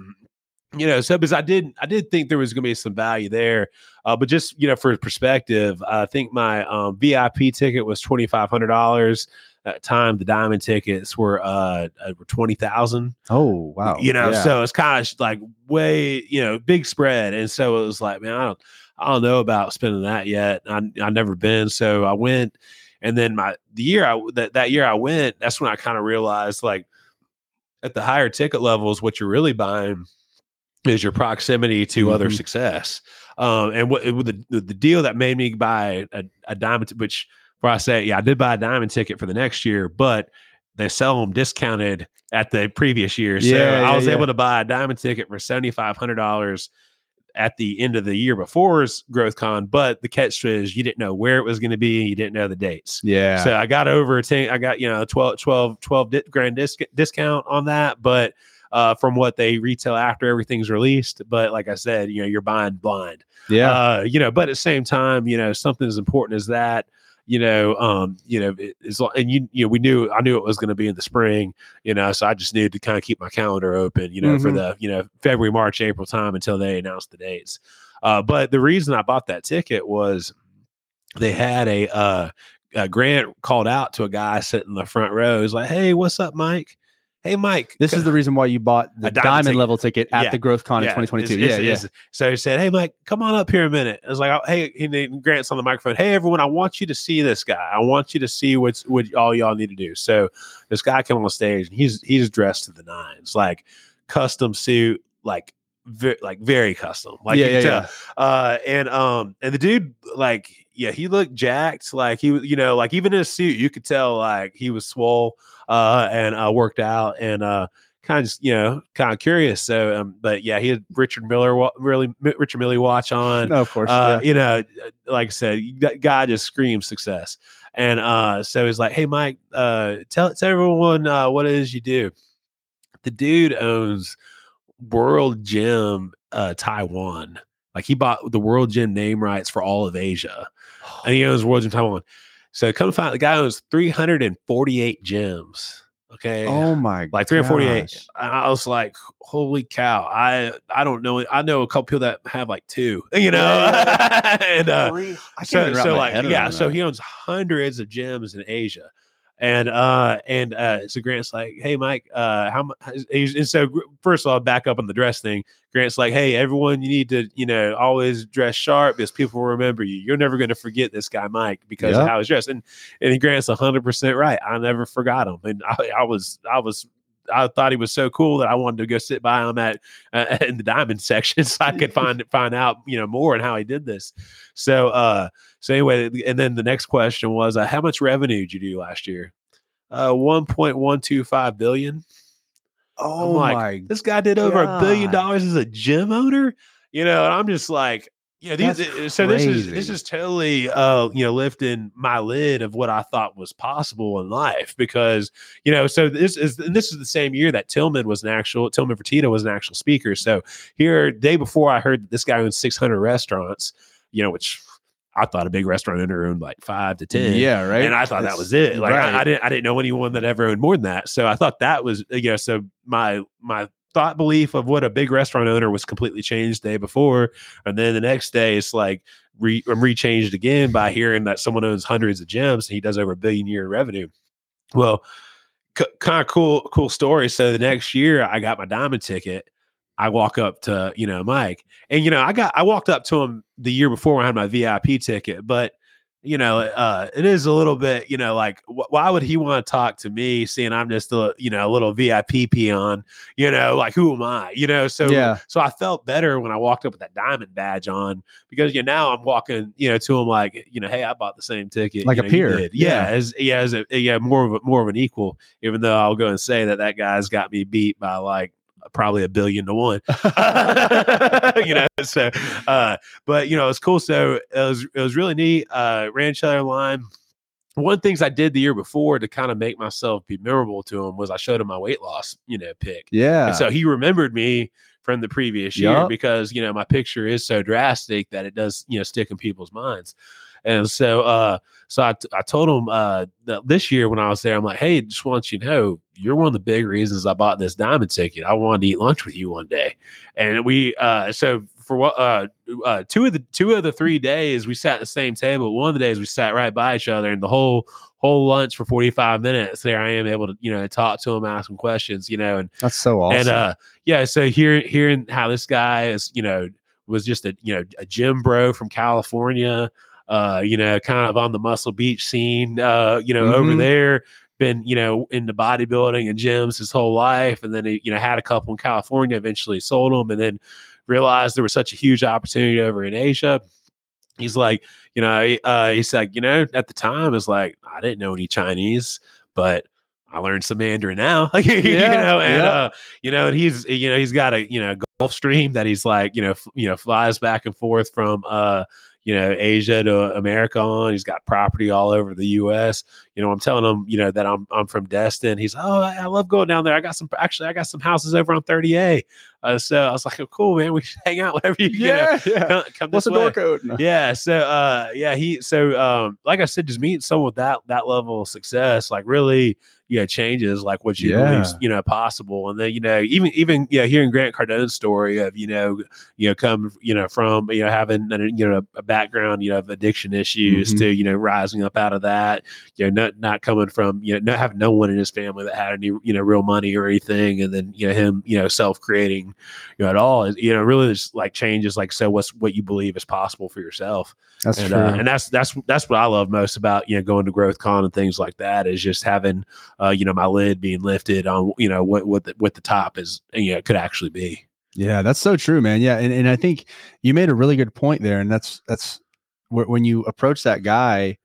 because I did think there was going to be some value there, but just, you know, for perspective, I think my VIP ticket was $2,500. At time, the Diamond tickets were $20,000. Oh wow! You know, so it's kind of like way, you know, big spread, and so it was like, man, I don't know about spending that yet. I've never been, so I went, and then that year I went, that's when I kind of realized, like, at the higher ticket levels, what you're really buying is your proximity to other success. And the deal that made me buy a Diamond, I did buy a Diamond ticket for the next year, but they sell them discounted at the previous year. So I was able to buy a Diamond ticket for $7,500 at the end of the year before's GrowthCon. But the catch is you didn't know where it was going to be. You didn't know the dates. Yeah. So I got over 10. I got, you know, 12 grand discount on that. But from what they retail after everything's released. But like I said, you know, you're buying blind. Yeah. You know, but at the same time, you know, something as important as that, you know, I knew it was going to be in the spring, you know, so I just needed to kind of keep my calendar open, you know, for the, you know, February, March, April time until they announced the dates. But the reason I bought that ticket was they had a Grant called out to a guy sitting in the front row. He's like, "Hey, what's up, Mike? Hey, Mike, this is the reason why you bought the diamond level ticket at the GrowthCon in 2022. So he said, "Hey, Mike, come on up here a minute." I was like, "Hey," and Grant's on the microphone. "Hey, everyone, I want you to see this guy. I want you to see what all y'all need to do." So this guy came on stage and he's dressed to the nines, like custom suit, like very custom, like and the dude, like, yeah, he looked jacked, like he, you know, like even in his suit, you could tell like he was swole and worked out and kind of curious. So, but yeah, he had Richard Mille watch on. No, of course, you know, like I said, that guy just screams success. And so he's like, "Hey, Mike, tell everyone what it is you do." The dude owns World Gym Taiwan. Like, he bought the World Gym name rights for all of Asia, and he owns World Gym Taiwan. So come find, the guy owns 348 gyms. Okay. Oh my god. Like 348. And I was like, holy cow. I don't know. I know a couple people that have like two, you know. Yeah. And so he owns hundreds of gyms in Asia. And so Grant's like, hey, Mike, how much? And so first of all, back up on the dress thing. Grant's like, hey, everyone, you need to, always dress sharp because people will remember you. You're never going to forget this guy, Mike, because of how he's dressed. And Grant's 100% right. I never forgot him. And I thought he was so cool that I wanted to go sit by him in the diamond section so I could find out, more and how he did this. So anyway, and then the next question was, how much revenue did you do last year? 1.125 billion. Oh, my! This guy did over $1 billion as a gym owner. And I'm just like, this is totally, lifting my lid of what I thought was possible in life because, so this is the same year that Tillman Fertitta was an actual speaker. So here, day before, I heard that this guy owned 600 restaurants, which I thought a big restaurant owner owned like 5 to 10. Yeah, right. And I thought that was it. Like right. I didn't know anyone that ever owned more than that. So I thought that was, so my thought belief of what a big restaurant owner was completely changed the day before, and then the next day it's like I'm rechanged again by hearing that someone owns hundreds of gyms and he does over $1 billion a year in revenue. Well, kind of cool story. So the next year I got my diamond ticket. I walk up to Mike, and I walked up to him the year before when I had my VIP ticket, but it is a little bit, like, why would he want to talk to me seeing I'm just a, a little VIP peon, like, who am I, So, yeah. So I felt better when I walked up with that diamond badge on because, now I'm walking, to him like, hey, I bought the same ticket. Like a peer. As more of an equal, even though I'll go and say that guy's got me beat by like, probably 1,000,000,000 to 1, So, but it's cool. So it was really neat. Ran each other in line. One of the things I did the year before to kind of make myself be memorable to him was I showed him my weight loss, pic. Yeah. And so he remembered me from the previous year because my picture is so drastic that it does stick in people's minds. And so, I told him that this year when I was there, I'm like, hey, just want you to know, you're one of the big reasons I bought this diamond ticket. I wanted to eat lunch with you one day. And we, two of the 3 days we sat at the same table. One of the days we sat right by each other, and the whole lunch for 45 minutes. There I am able to, talk to him, ask him questions, and that's so awesome. And, so hearing how this guy is, was just a gym bro from California, kind of on the Muscle Beach scene, over there, been, into bodybuilding and gyms his whole life. And then he, had a couple in California, eventually sold them, and then realized there was such a huge opportunity over in Asia. He's like, he's like, at the time it's like, I didn't know any Chinese, but I learned some Mandarin now, and he's got a, Gulf Stream that he's like, flies back and forth from, Asia to America on. He's got property all over the U.S. I'm telling him, that I'm from Destin. He's like, oh, I love going down there. I got some houses over on 30A. So I was like, oh, cool, man. We should hang out whenever come this way. What's the door code? No. Yeah. So, like I said, just meeting someone with that level of success, like really, changes like what you believe, possible. And then, even hearing Grant Cardone's story of, come, from, having, a background, of addiction issues to, rising up out of that, not coming from, not having no one in his family that had any, real money or anything. And then, him, self-creating, at all, really just like changes, like, so what you believe is possible for yourself. That's true. And that's what I love most about, going to GrowthCon and things like that, is just having, my lid being lifted on, what the top is, could actually be. Yeah. That's so true, man. Yeah. And I think you made a really good point there. And that's when you approach that guy,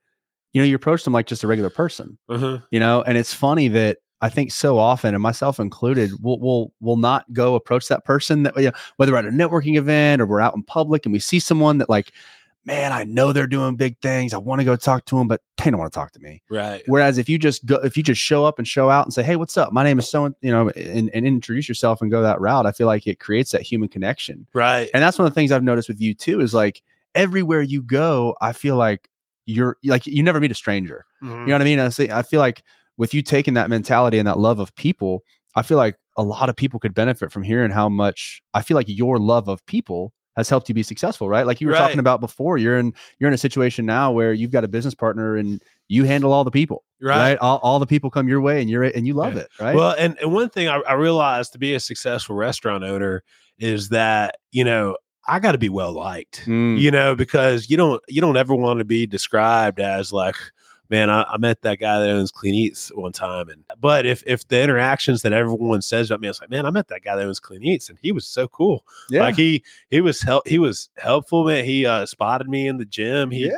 you approach them like just a regular person, and it's funny that, I think so often, and myself included, we'll not go approach that person that, whether we're at a networking event or we're out in public and we see someone that, like, man, I know they're doing big things. I want to go talk to them, but they don't want to talk to me. Right. Whereas if you just go, if you just show up and show out and say, hey, what's up? My name is so, you know, and introduce yourself and go that route. I feel like it creates that human connection. Right. And that's one of the things I've noticed with you too, is like everywhere you go, I feel like you're like, you never meet a stranger. Mm-hmm. You know what I mean? I feel like with you taking that mentality and that love of people, I feel like a lot of people could benefit from hearing how much I feel like your love of people has helped you be successful, right? Like you were talking about before, you're in a situation now where you've got a business partner and you handle all the people, right? All the people come your way and you love it, right? Well, and one thing I realized to be a successful restaurant owner is that, you know, I got to be well liked, you know, because you don't ever want to be described as like, man, I met that guy that owns Clean Eatz one time. But if the interactions that everyone says about me, it's like, man, I met that guy that owns Clean Eatz and he was so cool. Yeah. Like he was helpful, man. He spotted me in the gym. He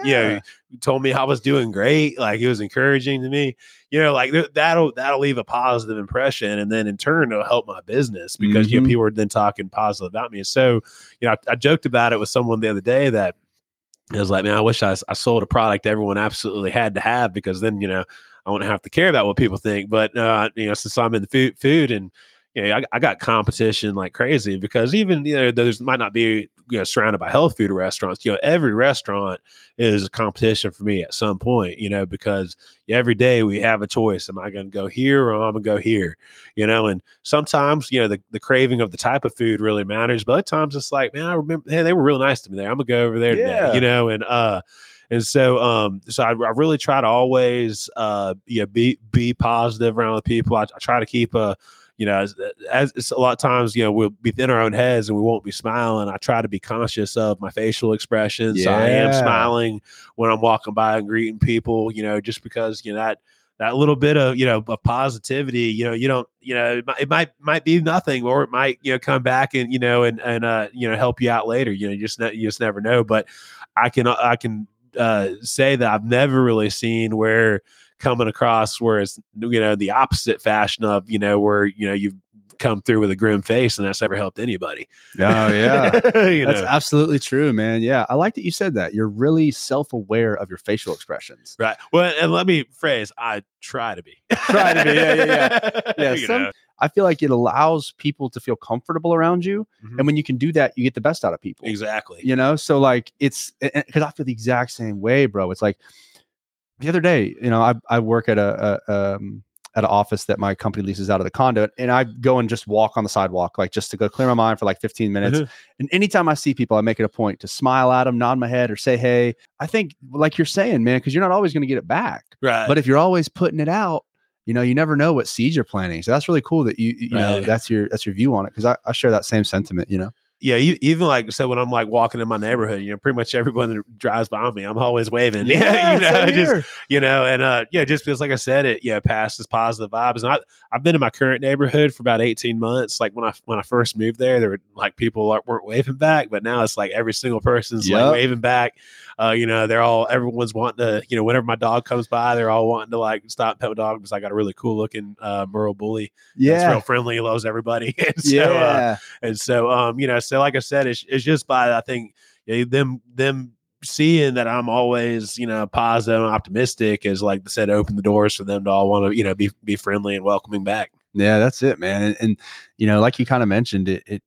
told me I was doing great. Like he was encouraging to me, you know, like that'll leave a positive impression. And then in turn, it'll help my business because you know, people are then talking positive about me. So, you know, I joked about it with someone the other day that, I was like, man, I wish I sold a product everyone absolutely had to have because then, you know, I wouldn't have to care about what people think. But, you know, since I'm in the food and, you know, I got competition like crazy because even, you know, there's might not be, you know, surrounded by health food restaurants, you know, every restaurant is a competition for me at some point, you know, because every day we have a choice. Am I going to go here or am I going to go here? You know, and sometimes, you know, the craving of the type of food really matters, but other times it's like, man, I remember, hey, they were real nice to me there. I'm gonna go over there today, you know? And so, I really try to always, you know, be positive around the people. I try to keep you know, as it's a lot of times, you know, we'll be in our own heads and we won't be smiling. I try to be conscious of my facial expressions. Yeah. So I am smiling when I'm walking by and greeting people, you know, just because, you know, that little bit of, you know, of positivity, you know, you don't, you know, it might be nothing, or it might, you know, come back and, you know, and you know, help you out later. You know, you just never know. But I can say that I've never really seen where coming across where it's, you know, the opposite fashion of, you know, where, you know, you've come through with a grim face and that's never helped anybody. Oh yeah. That's absolutely true, man. Yeah. I like that you said that. You're really self-aware of your facial expressions. Right. Well, and let me phrase, I try to be. Yeah. I feel like it allows people to feel comfortable around you. Mm-hmm. And when you can do that, you get the best out of people. Exactly. You know, so like it's because I feel the exact same way, bro. It's like, the other day, you know, I work at an office that my company leases out of the condo, and I go and just walk on the sidewalk, like just to go clear my mind for like 15 minutes. Mm-hmm. And anytime I see people, I make it a point to smile at them, nod my head, or say, hey. I think like you're saying, man, because you're not always going to get it back. Right. But if you're always putting it out, you know, you never know what seeds you're planting. So that's really cool that you know, that's your view on it. Because I share that same sentiment, you know. Yeah, even like so when I'm like walking in my neighborhood, you know, pretty much everyone that drives by me, I'm always waving. Yeah, you know, just because like I said, it passes positive vibes. And I've been in my current neighborhood for about 18 months. Like when I first moved there were like people weren't waving back, but now it's like every single person's like waving back. You know, everyone's wanting to, you know, whenever my dog comes by, they're all wanting to like stop and pet my dog because I got a really cool looking Merle bully. Yeah, that's real friendly, loves everybody. You know. So like I said, it's just by, I think, you know, them seeing that I'm always, you know, positive and optimistic is like I said, open the doors for them to all want to, you know, be friendly and welcoming back. Yeah, that's it, man. And you know, like you kind of mentioned it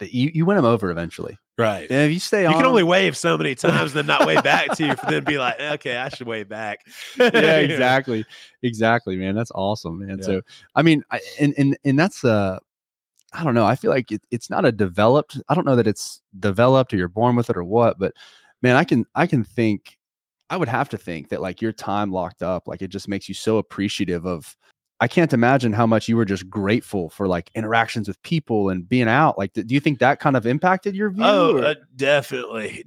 you win them over eventually. Right. And if you stay on, you can only wave so many times, then not wave back to you, for them be like, okay, I should wave back. Yeah, exactly. Exactly, man. That's awesome, man. Yeah. So, I mean, and that's, I don't know. I feel like it's not I don't know that it's developed or you're born with it or what, but man, I would have to think that like your time locked up, like it just makes you so appreciative of, I can't imagine how much you were just grateful for like interactions with people and being out. Like, do you think that kind of impacted your view? Oh, definitely.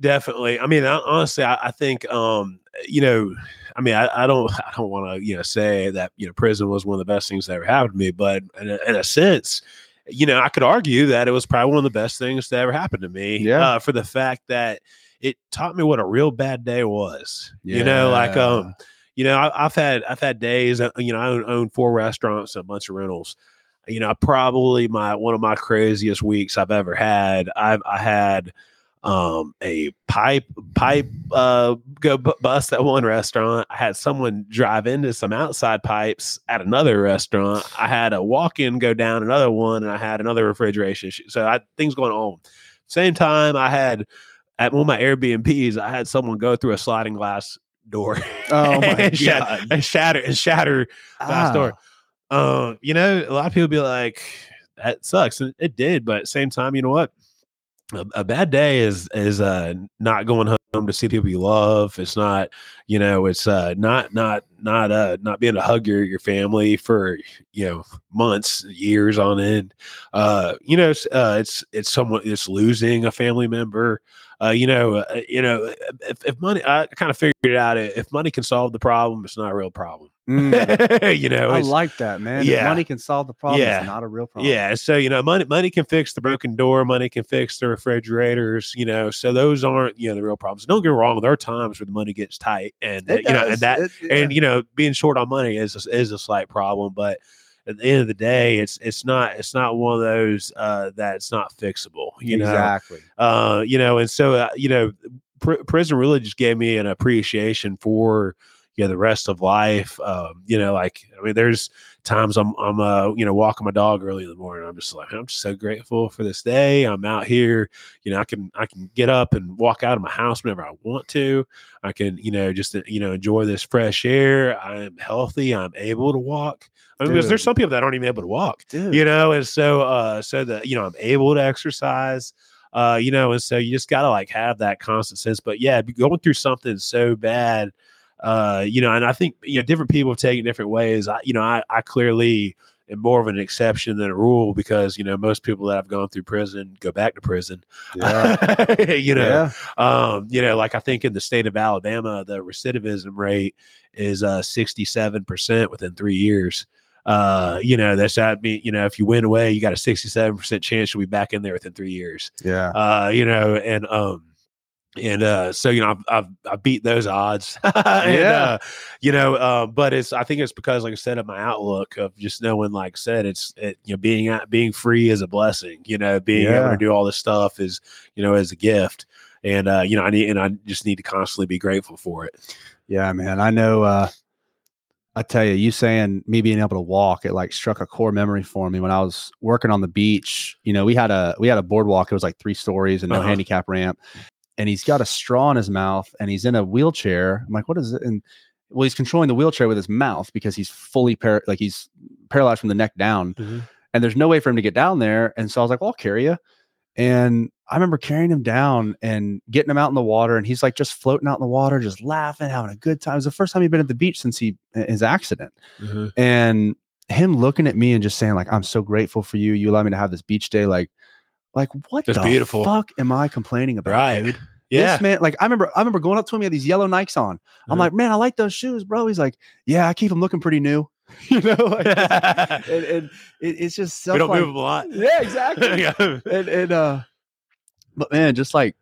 I mean, honestly, I think, you know, I mean, I don't want to, you know, say that, you know, prison was one of the best things that ever happened to me, but in a sense, you know, I could argue that it was probably one of the best things that ever happened to me. Yeah. For the fact that it taught me what a real bad day was. Yeah. You know, like, you know, I've had days, you know, I own 4 restaurants and a bunch of rentals. You know, probably one of my craziest weeks I've ever had. I had a pipe go bust at one restaurant. I had someone drive into some outside pipes at another restaurant. I had a walk-in go down another one, and I had another refrigeration issue. So things going on. Same time, I had at one of my Airbnbs, I had someone go through a sliding glass door. Oh my and God! Shatter glass door. You know, a lot of people be like, that sucks. And it did, but at the same time, you know what? A bad day is not going home to see people you love. It's not, you know, it's not being to hug your family for, you know, months, years on end. You know, it's someone, it's losing a family member. If money, I kind of figured it out. If money can solve the problem, it's not a real problem. You know, I like that, man. Yeah. If money can solve the problem, yeah. It's not a real problem. Yeah. So, you know, money can fix the broken door. Money can fix the refrigerators, you know, so those aren't, you know, the real problems. Don't get me wrong. There are times where the money gets tight and, you know, and that, yeah. And, you know, being short on money is a slight problem, but at the end of the day, it's not one of those that's not fixable, you know. Exactly. You know, and so you know, prison really just gave me an appreciation for, you know, the rest of life. You know, like, I mean, there's times I'm you know, walking my dog early in the morning. I'm just like, I'm just so grateful for this day. I'm out here, you know, I can get up and walk out of my house whenever I want to. I can, you know, just, you know, enjoy this fresh air. I'm healthy. I'm able to walk. I mean, because there's some people that aren't even able to walk, dude. You know? And so, that, you know, I'm able to exercise, you know, and so you just got to like have that constant sense, but yeah, going through something so bad, you know, and I think, you know, different people take it different ways. I clearly am more of an exception than a rule because, you know, most people that have gone through prison go back to prison, yeah. You know, yeah. You know, like I think in the state of Alabama, the recidivism rate is 67% within 3 years. You know, you know, if you went away, you got a 67% chance you'll be back in there within 3 years. Yeah. You know, and so, you know, I've beat those odds. And, yeah. You know, but I think it's because, like I said, of my outlook of just knowing, like I said, you know, being free is a blessing, you know, being yeah. able to do all this stuff is, you know, is a gift. And, you know, I just need to constantly be grateful for it. Yeah, man. I know, I tell you, you saying me being able to walk, it like struck a core memory for me when I was working on the beach. You know, we had a boardwalk. It was like 3 stories and no handicap ramp. And he's got a straw in his mouth and he's in a wheelchair. I'm like, what is it? And well, he's controlling the wheelchair with his mouth because he's fully he's paralyzed from the neck down. Mm-hmm. And there's no way for him to get down there. And so I was like, well, I'll carry you. And I remember carrying him down and getting him out in the water. And he's like just floating out in the water, just laughing, having a good time. It was the first time he'd been at the beach since his accident. Mm-hmm. And him looking at me and just saying like, I'm so grateful for you. You allowed me to have this beach day. Like what that's the beautiful. Fuck am I complaining about? Right. Dude? Yeah. This man, like I remember going up to him. He had these yellow Nikes on. Mm-hmm. I'm like, man, I like those shoes, bro. He's like, yeah, I keep them looking pretty new. You know, like, and it's just stuff we don't like, move them a lot. Yeah, exactly. Yeah. But man, just like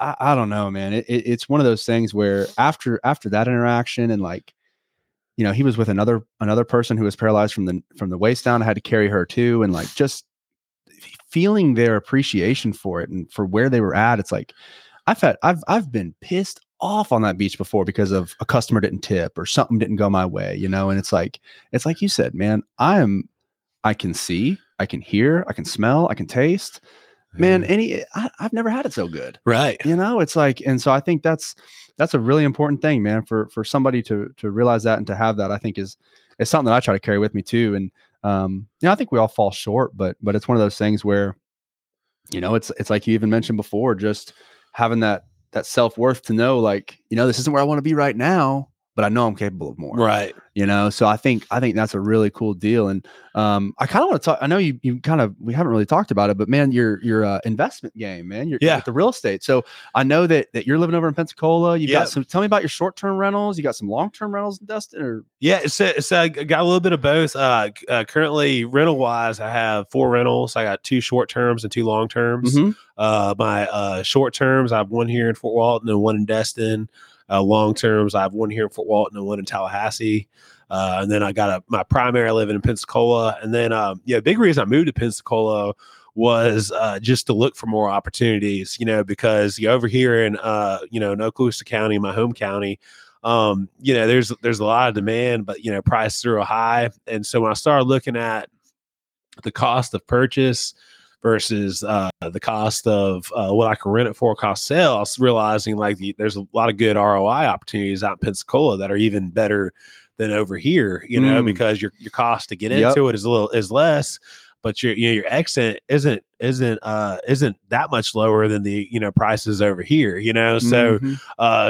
I don't know, man. It's one of those things where after that interaction and like, you know, he was with another person who was paralyzed from the waist down. I had to carry her too, and like just feeling their appreciation for it and for where they were at. It's like I've been pissed off on that beach before because of a customer didn't tip or something didn't go my way, you know. And it's like you said, man, I can see, I can hear, I can smell, I can taste, man. I've never had it so good, right? You know, it's like, and so I think that's a really important thing, man, for somebody to realize that and to have that. I think is something that I try to carry with me too. And you know, I think we all fall short, but it's one of those things where, you know, it's like you even mentioned before, just having that self-worth to know, like, you know, this isn't where I want to be right now, but I know I'm capable of more. Right. You know? So I think that's a really cool deal. And, I kind of want to talk, I know we haven't really talked about it, but man, your investment game, man, you're with the real estate. So I know that you're living over in Pensacola. You've got some, tell me about your short-term rentals. You got some long-term rentals in Destin or. Yeah. So I got a little bit of both. Currently rental wise, I have 4 rentals. I got 2 short terms and 2 long terms. Mm-hmm. My short terms, I have one here in Fort Walton and one in Destin. Long terms, I have one here in Fort Walton and one in Tallahassee. And then I got my primary living in Pensacola. And then, big reason I moved to Pensacola was just to look for more opportunities, you know, because you're over here in, you know, in Okaloosa County, my home county, you know, there's a lot of demand, but, you know, prices are high. And so when I started looking at the cost of purchase versus the cost of what I can rent it for, cost sale, I was realizing like there's a lot of good ROI opportunities out in Pensacola that are even better than over here, you know, because your cost to get into it is less, but your exit isn't that much lower than the, you know, prices over here, you know? So,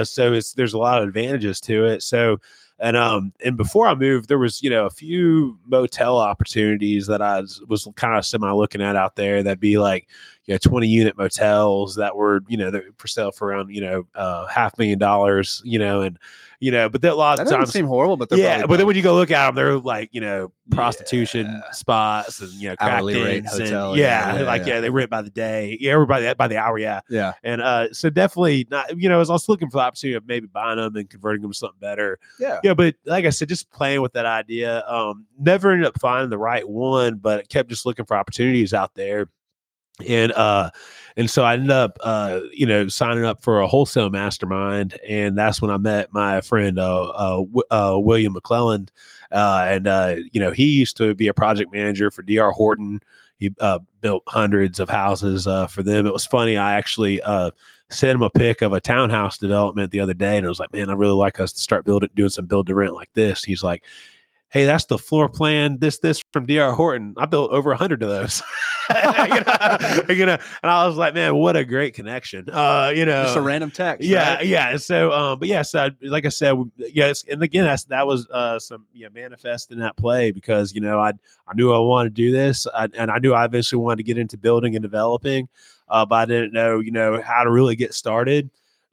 so there's a lot of advantages to it. So, and before I moved, there was, you know, a few motel opportunities that I was kind of semi looking at out there. That'd be like, you know, 20 unit motels that were, you know, for sale for around, you know, $500,000, you and but that a lot of times seem horrible, but but then when you go look at them, they're like, you know, prostitution spots and, you know, crack dens hotel, and, they rent by the day, everybody by the hour, and so definitely not, you know, I was also looking for the opportunity of maybe buying them and converting them to something better, but like I said, just playing with that idea, never ended up finding the right one, but I kept just looking for opportunities out there. And so I ended up, you know, signing up for a wholesale mastermind. And that's when I met my friend, William McClelland. And you know, he used to be a project manager for D.R. Horton. He built hundreds of houses for them. It was funny. I actually sent him a pic of a townhouse development the other day. And I was like, man, I really like us to start doing some build to rent like this. He's like, hey, that's the floor plan, this from D.R. Horton. I built over 100 of those. And I was like, man, what a great connection. You know, just a random text. So, but yeah, so like I said, and again, that was some manifest in that play, because, you know, I knew I wanted to do this, and I knew I eventually wanted to get into building and developing, but I didn't know, you know, how to really get started.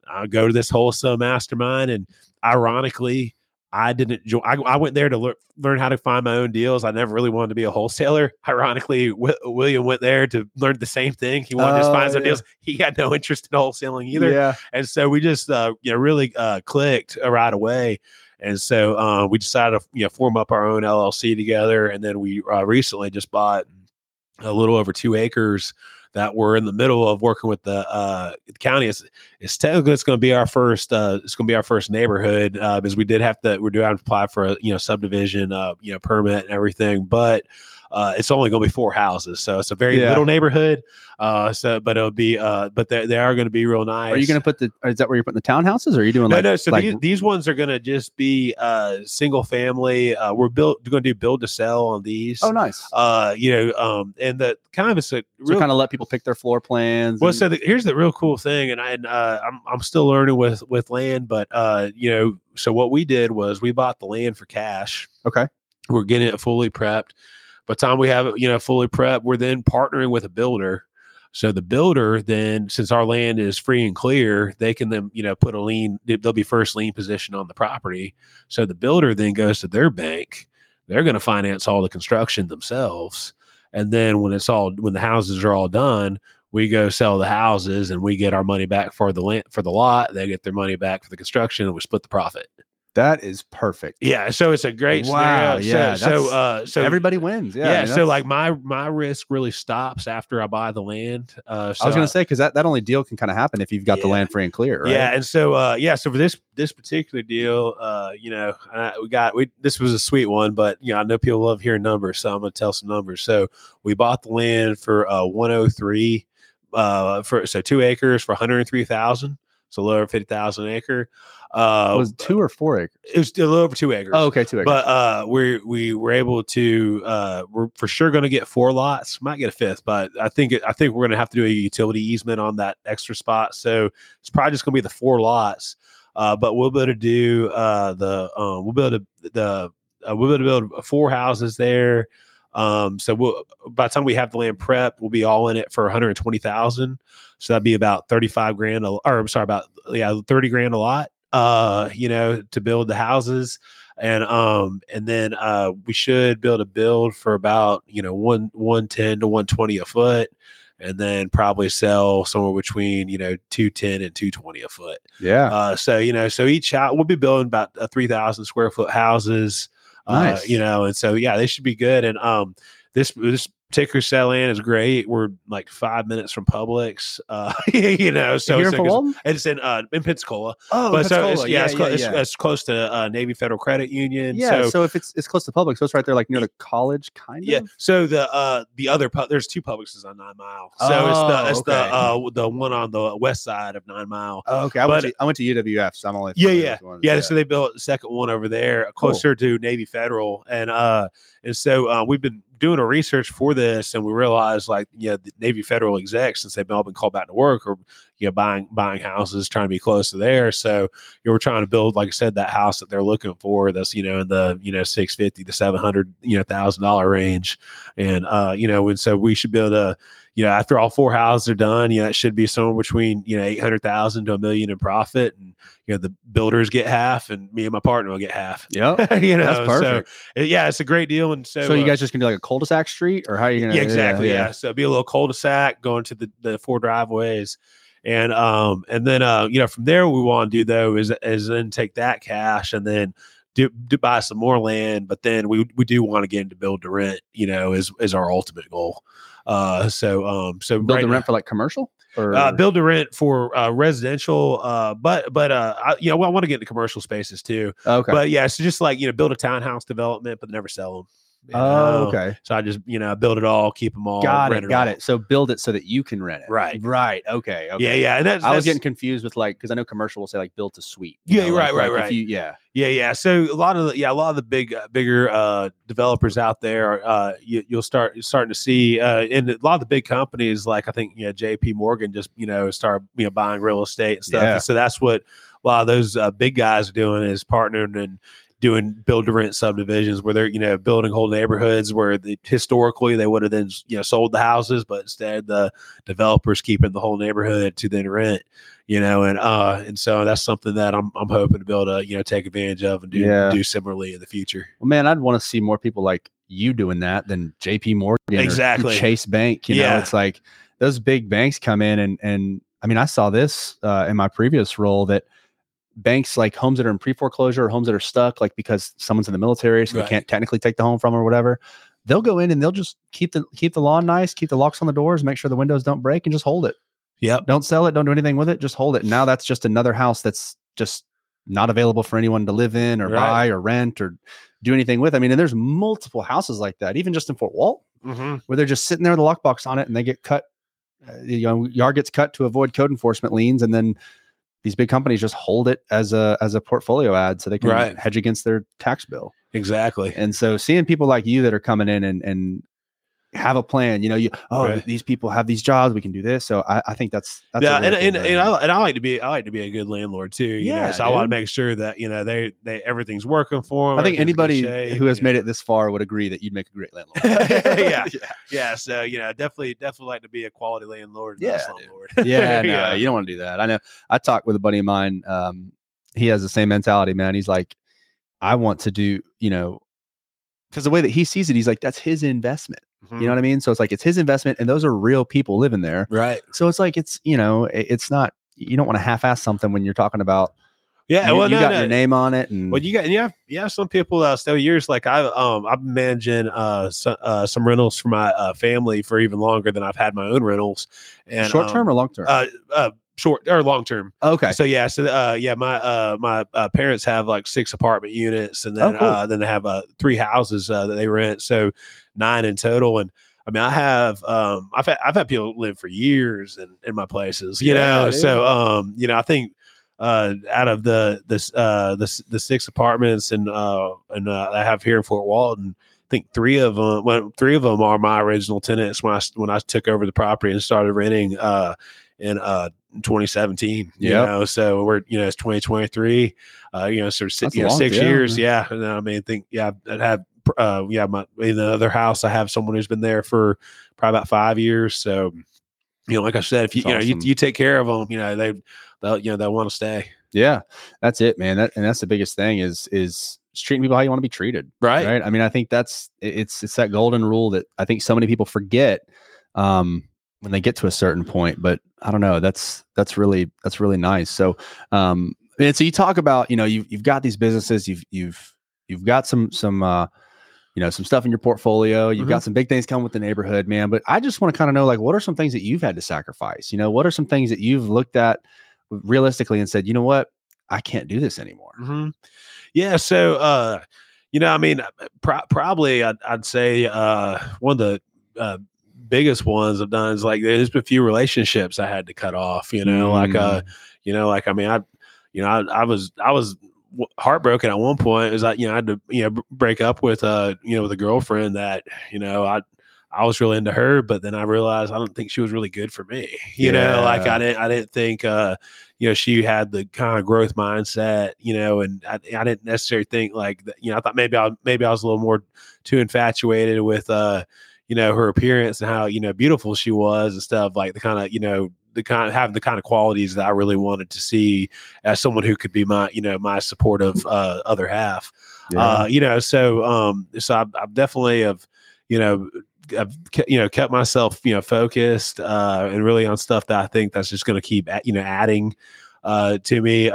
I'll go to this wholesale mastermind, and ironically, I didn't join. I went there to learn how to find my own deals. I never really wanted to be a wholesaler. Ironically, William went there to learn the same thing. He wanted to find some deals. He had no interest in wholesaling either. Yeah. And so we just, really clicked right away. And so we decided to, form up our own LLC together. And then we recently just bought a little over 2 acres that we're in the middle of working with the county. It's technically it's going to be our first. It's going to be our first neighborhood, because we did have to. We're doing apply for a subdivision, permit and everything. But it's only going to be 4 houses, so it's a very little neighborhood. But it'll be. But they are going to be real nice. Are you going to put the? Is that where you're putting the townhouses? Or are you doing? No. So these ones are going to just be single family. We're going to do build to sell on these. Oh, nice. And the kind of kind of let people pick their floor plans. Well, so here's the real cool thing, and I'm still learning with land, but so what we did was we bought the land for cash. Okay, we're getting it fully prepped. By the time we have it, fully prepped, we're then partnering with a builder. So the builder then, since our land is free and clear, they can then, put a lien. They'll be first lien position on the property. So the builder then goes to their bank. They're going to finance all the construction themselves. And then when the houses are all done, we go sell the houses and we get our money back for the land, for the lot. They get their money back for the construction, and we split the profit. That is perfect. Yeah. So it's a great scenario. Yeah. So everybody wins. Yeah. Yeah. I mean, so like my risk really stops after I buy the land. So I was going to say, because that only deal can kind of happen if you've got the land free and clear. Right? Yeah. And so, so for this particular deal, this was a sweet one, but I know people love hearing numbers. So I'm going to tell some numbers. So we bought the land for 103, 2 acres for 103,000. So a little over 50,000 an acre. Was it 2 or 4 acres? It was a little over 2 acres. Oh, okay, 2 acres. But we were able to. We're for sure going to get 4 lots. Might get a 5th, but I think we're going to have to do a utility easement on that extra spot. So it's probably just going to be the 4 lots. But we'll be able to do build 4 houses there. So by the time we have the land prep, we'll be all in it for 120,000. So that'd be about 35 grand, about 30 grand a lot. To build the houses, and then we should be able to build for about 110 to 120 a foot, and then probably sell somewhere between 210 and 220 a foot. Yeah. So each house we'll be building about 3,000 square foot houses. Nice. And so they should be good. And this Ticker sell in is great. We're like 5 minutes from Publix, you know. So it's in Pensacola. Oh, but Pensacola. So it's close to Navy Federal Credit Union. Yeah. So if it's close to Publix, so it's right there, like near the college, kind of. Yeah. So the other there's two Publixes on 9 Mile. So the one on the west side of 9 Mile. Oh, okay. I went to UWF, so I'm only So they built a second one over there, closer to Navy Federal, and so we've been doing a research for this, and we realized the Navy Federal execs, since they've all been called back to work, or buying houses, trying to be close to there. So we're trying to build, like I said, that house that they're looking for, that's in the $650,000 to $700,000 $1,000 range, and and so we should be able to, after all four houses are done, it should be somewhere between $800,000 to $1 million in profit, and the builders get half, and me and my partner will get half. Yeah, that's perfect. So, it's a great deal. And so you guys just gonna do like a cul-de-sac street, or how are you gonna? Yeah, exactly. Yeah. So it'd be a little cul-de-sac going to the four driveways, and then from there, what we want to do though is then take that cash and then do buy some more land, but then we do want to get into build to rent. Is our ultimate goal. So build to rent for like commercial, or build to rent for residential. I want to get into commercial spaces too. Okay. But so just build a townhouse development, but never sell them. Okay. So I just build it all, keep them all. Got it. So build it so that you can rent it. Right. Okay. Yeah. And I was getting confused with because I know commercial will say like build to suite. Right. Yeah. So a lot of the bigger developers out there, you're starting to see, and a lot of the big companies, like I think JP Morgan just start buying real estate and stuff. Yeah. And so that's what a lot of those big guys are doing, is partnering and doing build to rent subdivisions where they're building whole neighborhoods where historically they would have then sold the houses, but instead the developers keeping the whole neighborhood to then rent, and so that's something that I'm hoping to be able to take advantage of and do similarly in the future. Well, man, I'd want to see more people like you doing that than JP Morgan, exactly, or Chase Bank. It's like those big banks come in and I mean, I saw this in my previous role, that banks, like homes that are in pre-foreclosure or homes that are stuck, like because someone's in the military, so they can't technically take the home from or whatever, they'll go in and they'll just keep the lawn nice, keep the locks on the doors, make sure the windows don't break, and just hold it. Yep. Don't sell it. Don't do anything with it. Just hold it. And now that's just another house that's just not available for anyone to live in or buy or rent or do anything with. I mean, and there's multiple houses like that, even just in Fort Walton, where they're just sitting there with the lockbox on it, and they get cut. Yard gets cut to avoid code enforcement liens, and then these big companies just hold it as a portfolio ad, so they can hedge against their tax bill. Exactly. And so seeing people like you that are coming in and have a plan, these people have these jobs, we can do this. So I think that's I like to be a good landlord too. I want to make sure that they everything's working for them. I think anybody who has made it this far would agree that you'd make a great landlord. Yeah. So definitely like to be a quality landlord. You don't want to do that. I know. I talked with a buddy of mine. He has the same mentality, man. He's like, I want to do, because the way that he sees it, he's like, that's his investment. Mm-hmm. You know what I mean? So it's like, it's his investment, and those are real people living there. Right. So it's like, it's, it's not, you don't want to half-ass something when you're talking about, your name on it. And you have some people still years. Like I've been managing some rentals for my family for even longer than I've had my own rentals. And short-term or long-term? Short or long term. Okay. My parents have like 6 apartment units, and then then they have 3 houses that they rent, so 9 in total. And I mean, I have I've had people live for years in my places, I think out of the 6 apartments and I have here in Fort Walton, I think 3 of them are my original tenants when I took over the property and started renting in 2017, so we're, it's 2023, sort of 6 years. Yeah. And I mean, I'd have, in the other house, I have someone who's been there for probably about 5 years. So, like I said, if you, awesome. you take care of them, they'll want to stay. Yeah, that's it, man. That's the biggest thing is treating people how you want to be treated. Right. I mean, I think that's, it's that golden rule that I think so many people forget, when they get to a certain point, but I don't know, that's really nice. So, and so you talk about, you've got these businesses, you've got some, you know, some stuff in your portfolio. You've got some big things coming with the neighborhood, man. But I just want to kind of know, like, what are some things that you've had to sacrifice? You know, what are some things that you've looked at realistically and said, you know what, I can't do this anymore? Yeah. So, you know, I mean, probably I'd say one of the biggest ones I've done is like, there's been a few relationships I had to cut off, you know, like, you know, like, I mean, I was heartbroken at one point. It was like, you know, I had to, you know, break up with, you know, with a girlfriend that, you know, I was really into her, but then I realized I don't think she was really good for me. You know, like I didn't think, you know, she had the kind of growth mindset, you know, and I didn't necessarily think like that, you know, I thought maybe I was a little more too infatuated with, you know, her appearance and how, you know, beautiful she was and stuff, like the kind of, you know, having the kind of qualities that I really wanted to see as someone who could be my, you know, my supportive, other half, you know, so I've definitely have, you know, I've kept myself, you know, focused, and really on stuff that I think that's just going to keep, you know, adding, to me, you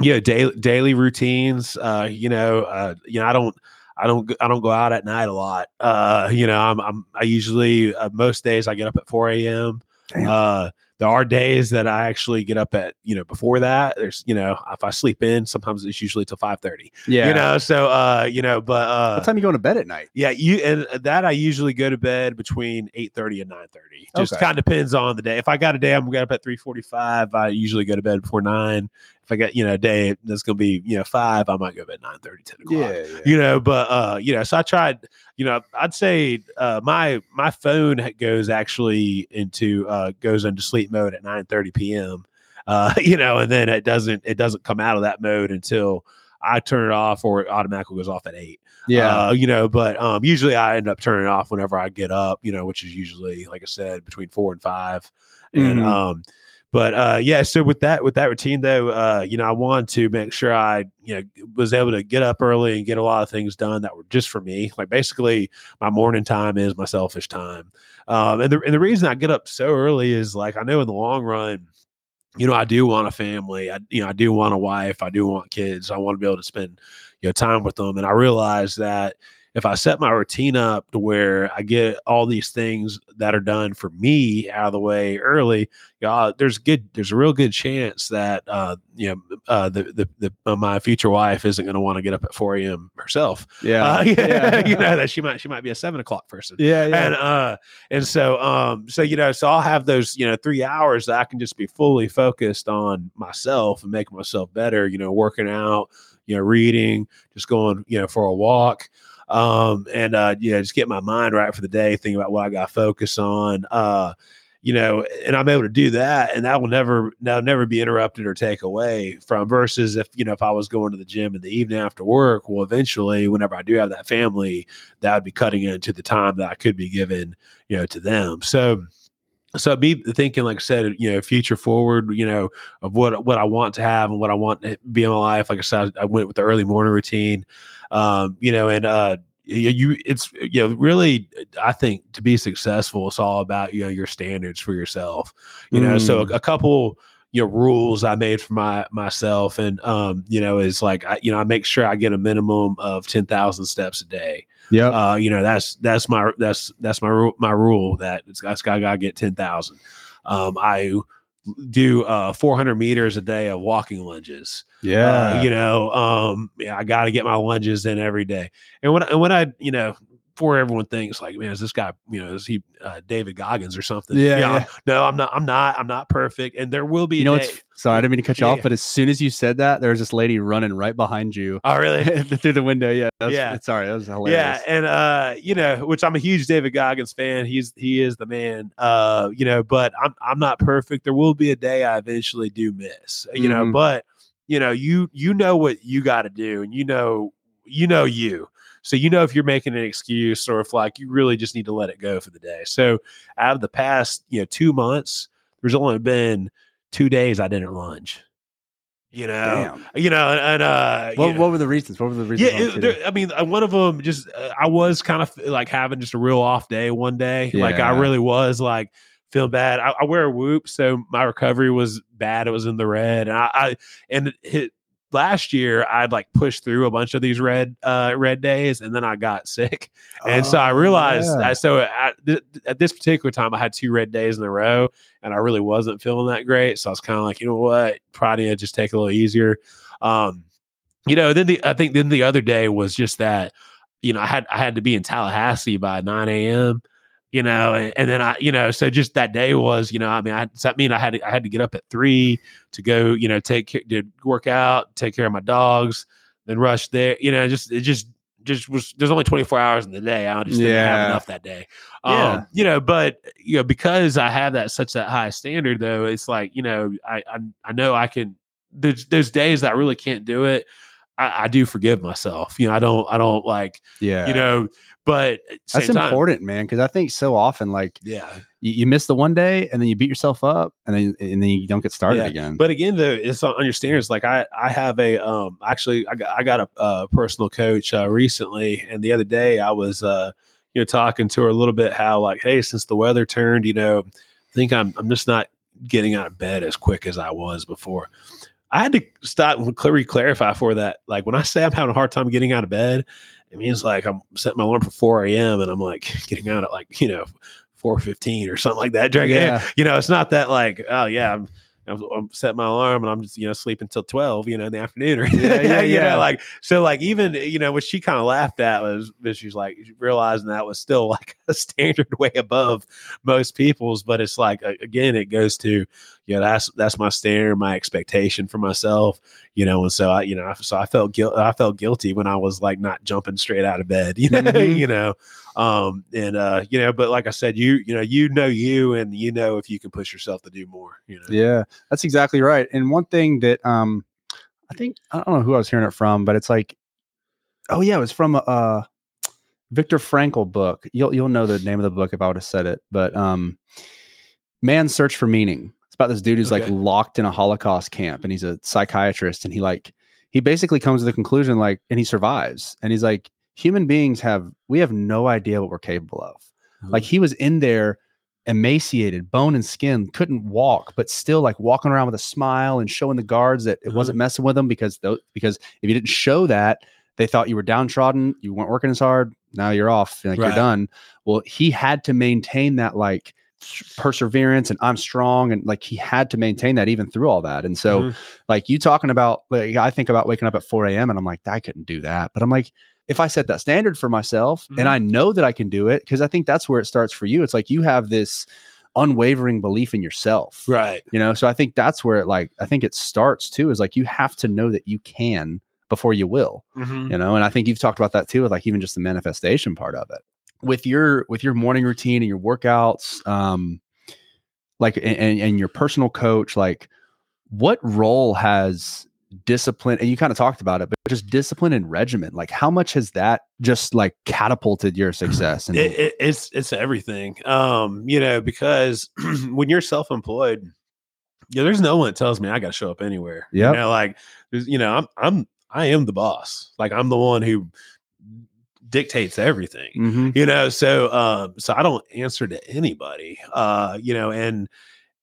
know, daily routines, you know, I don't go out at night a lot. You know, I usually, most days I get up at 4 a.m. There are days that I actually get up at, you know, before that. There's, you know, if I sleep in, sometimes it's usually till 5:30. Yeah. You know, so, you know, but. What time are you going to bed at night? Yeah. And that I usually go to bed between 8:30 and 9:30. Just kind of depends on the day. If I got a day I'm going to get up at 3:45, I usually go to bed before 9. If I got, you know, a day that's going to be, you know, 5, I might go to bed 9:30, 10 o'clock. Yeah. You know, but, you know, so I tried, you know, I'd say my phone goes actually into sleep mode at 9:30 p.m. You know, and then it doesn't come out of that mode until I turn it off, or it automatically goes off at 8. Yeah. You know, but usually I end up turning it off whenever I get up, you know, which is usually, like I said, between 4 and 5. And but yeah, so with that routine though, you know, I wanted to make sure I, you know, was able to get up early and get a lot of things done that were just for me. Like basically, my morning time is my selfish time, and the reason I get up so early is like I know in the long run, you know, I do want a family. I do want a wife. I do want kids. I want to be able to spend, you know, time with them. And I realize that if I set my routine up to where I get all these things that are done for me out of the way early, there's a real good chance that you know, my future wife isn't going to want to get up at 4 a.m. herself. Yeah, yeah. You know, that she might be a 7 o'clock person. Yeah, yeah. And so you know, so I'll have those, you know, 3 hours that I can just be fully focused on myself and making myself better. You know, working out, you know, reading, just going, you know, for a walk. And, you know, just get my mind right for the day, think about what I got to focus on, you know, and I'm able to do that, and that will never be interrupted or take away from, versus if, you know, if I was going to the gym in the evening after work, well, eventually whenever I do have that family, that would be cutting into the time that I could be given, you know, to them. So be thinking, like I said, you know, future forward, you know, of what I want to have and what I want to be in my life. Like I said, I went with the early morning routine, you know, and, you know, really, I think to be successful, it's all about, you know, your standards for yourself, you know, so a couple, you know, rules I made for myself and, you know, is like, I make sure I get a minimum of 10,000 steps a day. Yeah. You know, that's my rule that I gotta get 10,000. I do 400 meters a day of walking lunges. Yeah. You know, yeah, I gotta get my lunges in every day. And when I, you know, before everyone thinks like, man, is this guy, you know, is he David Goggins or something? Yeah. Yeah. No, I'm not perfect. And there will be, you know, sorry, I didn't mean to cut you off, but as soon as you said that, there was this lady running right behind you. Oh, really? Through the window. Yeah. Sorry. That was hilarious. Yeah. And, you know, which I'm a huge David Goggins fan. He is the man, you know, but I'm not perfect. There will be a day I eventually do miss, you know, but you know, you know what you got to do, and you know. So, you know, if you're making an excuse or if like you really just need to let it go for the day. So out of the past, you know, 2 months, there's only been 2 days I didn't lunge, you know. Damn. You know, and what were the reasons? Yeah, I mean, one of them just I was kind of like having just a real off day one day. Yeah. Like I really was like feeling bad. I wear a Whoop. So my recovery was bad. It was in the red. And last year I'd like pushed through a bunch of these red days, and then I got sick, and so I realized. Yeah. At this particular time, I had 2 red days in a row, and I really wasn't feeling that great. So I was kind of like, you know what, probably need to just take it a little easier. Then the other day was just that, you know, I had to be in Tallahassee by 9 a.m. You know, and then so just that day was, you know, I mean, I had to get up at 3 to go, you know, work out, take care of my dogs, then rush there. You know, it just was, there's only 24 hours in the day. I just didn't have enough that day. But because I have such that high standard though, it's like, you know, I know I can, there's days that I really can't do it. I do forgive myself. You know, I don't like, you know, but that's important, man. Cause I think so often, like, you miss the one day and then you beat yourself up and then you don't get started again. But again, though, it's on your standards. Like I have I got a personal coach recently. And the other day I was, talking to her a little bit, how like, hey, since the weather turned, you know, I think I'm just not getting out of bed as quick as I was before. I had to stop and clarify for that. Like when I say I'm having a hard time getting out of bed, it means like I'm setting my alarm for 4 a.m. and I'm like getting out at like, you know, 4:15 or something like that. You know, it's not that like, oh yeah, I'm setting my alarm and I'm just, you know, sleeping till 12, you know, in the afternoon or you know, like, so like even, you know, what she kind of laughed at was she's like realizing that was still like a standard way above most people's, but it's like, again, it goes to, you know, that's my standard, my expectation for myself, you know? And so I felt guilt. I felt guilty when I was like not jumping straight out of bed, you know, but like I said, you know, if you can push yourself to do more, you know? Yeah, that's exactly right. And one thing that, I think, I don't know who I was hearing it from, but it's like, it was from a Viktor Frankl book. You'll know the name of the book if I would have said it, but, Man's Search for Meaning. It's about this dude who's like locked in a Holocaust camp, and he's a psychiatrist, and he basically comes to the conclusion, like, and he survives, and he's like, human beings we have no idea what we're capable of. Mm-hmm. Like he was in there emaciated, bone and skin, couldn't walk, but still like walking around with a smile and showing the guards that it wasn't messing with them, because if you didn't show that, they thought you were downtrodden, you weren't working as hard, now you're off, like you're done. Well, he had to maintain that like perseverance and I'm strong, and like he had to maintain that even through all that. And so like you talking about, like I think about waking up at 4 a.m. and I'm like, I couldn't do that. But I'm like, if I set that standard for myself and I know that I can do it, because I think that's where it starts for you. It's like you have this unwavering belief in yourself. Right. You know, so I think that's where it like, I think it starts too, is like you have to know that you can before you will. You know, and I think you've talked about that too, with like even just the manifestation part of it. With your morning routine and your workouts, and your personal coach, like what role has discipline, and you kind of talked about it, but just discipline and regimen, like how much has that just like catapulted your success? And it's everything, because when you're self-employed, there's no one that tells me I got to show up anywhere. Yeah. You know, like, you know, I am the boss. Like I'm the one who dictates everything, you know? So I don't answer to anybody,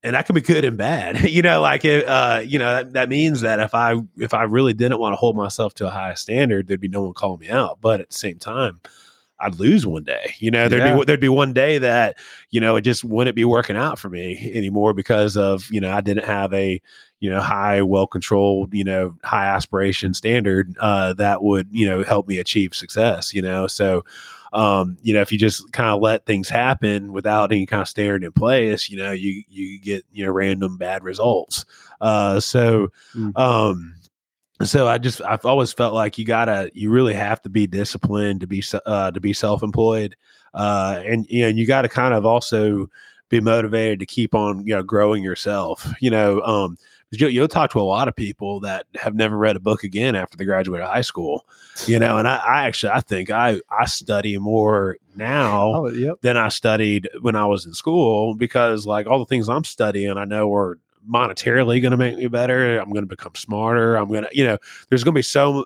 and that can be good and bad, you know, like, that means that if I really didn't want to hold myself to a high standard, there'd be no one calling me out. But at the same time, I'd lose one day, you know, there'd be one day that, you know, it just wouldn't be working out for me anymore because of, you know, I didn't have a, you know, high, well-controlled, you know, high aspiration standard that would, you know, help me achieve success, you know? So, if you just kind of let things happen without any kind of standard in place, you know, you get, you know, random bad results. I've always felt like you really have to be disciplined to be self-employed. And, you know, you got to kind of also be motivated to keep on, you know, growing yourself, you know, you'll talk to a lot of people that have never read a book again after they graduated high school, you know, and I think I study more now than I studied when I was in school, because like all the things I'm studying, I know are monetarily going to make me better. I'm going to become smarter. I'm going to, you know, there's going to be so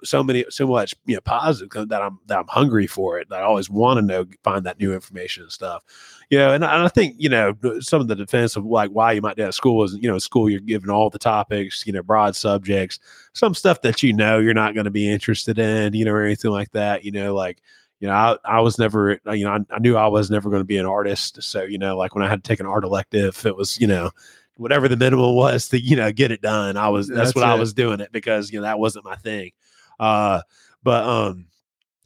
much, you know, positive that I'm hungry for it. That I always want to know, find that new information and stuff, you know, and I think, you know, some of the defense of like why you might do at school is, you know, school, you're given all the topics, you know, broad subjects, some stuff that, you know, you're not going to be interested in, you know, or anything like that, you know, like, you know, I was never, you know, I knew I was never going to be an artist. So, you know, like when I had to take an art elective, it was, you know, whatever the minimum was to, you know, get it done. I was doing it because, you know, that wasn't my thing. But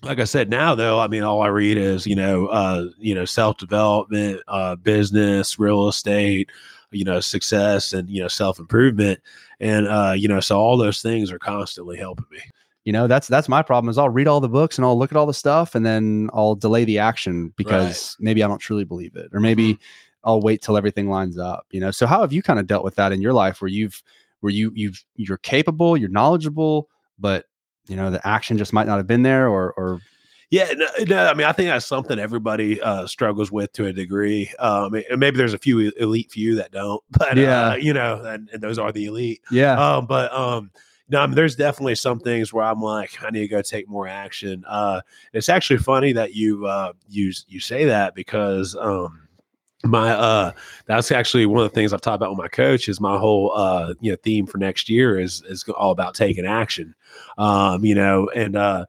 like I said, now though, I mean, all I read is, you know, self-development, business, real estate, you know, success and, you know, self-improvement. And, you know, so all those things are constantly helping me. You know, that's my problem is I'll read all the books and I'll look at all the stuff and then I'll delay the action because maybe I don't truly believe it, or maybe I'll wait till everything lines up, you know? So how have you kind of dealt with that in your life where you're capable, you're knowledgeable, but you know, the action just might not have been there or. Yeah, no, I mean, I think that's something everybody struggles with to a degree. And maybe there's a few elite few that don't, but yeah, you know, and those are the elite. Yeah. No, I mean, there's definitely some things where I'm like, I need to go take more action. It's actually funny that you say that because that's actually one of the things I've talked about with my coach is my whole you know theme for next year is all about taking action. You know, and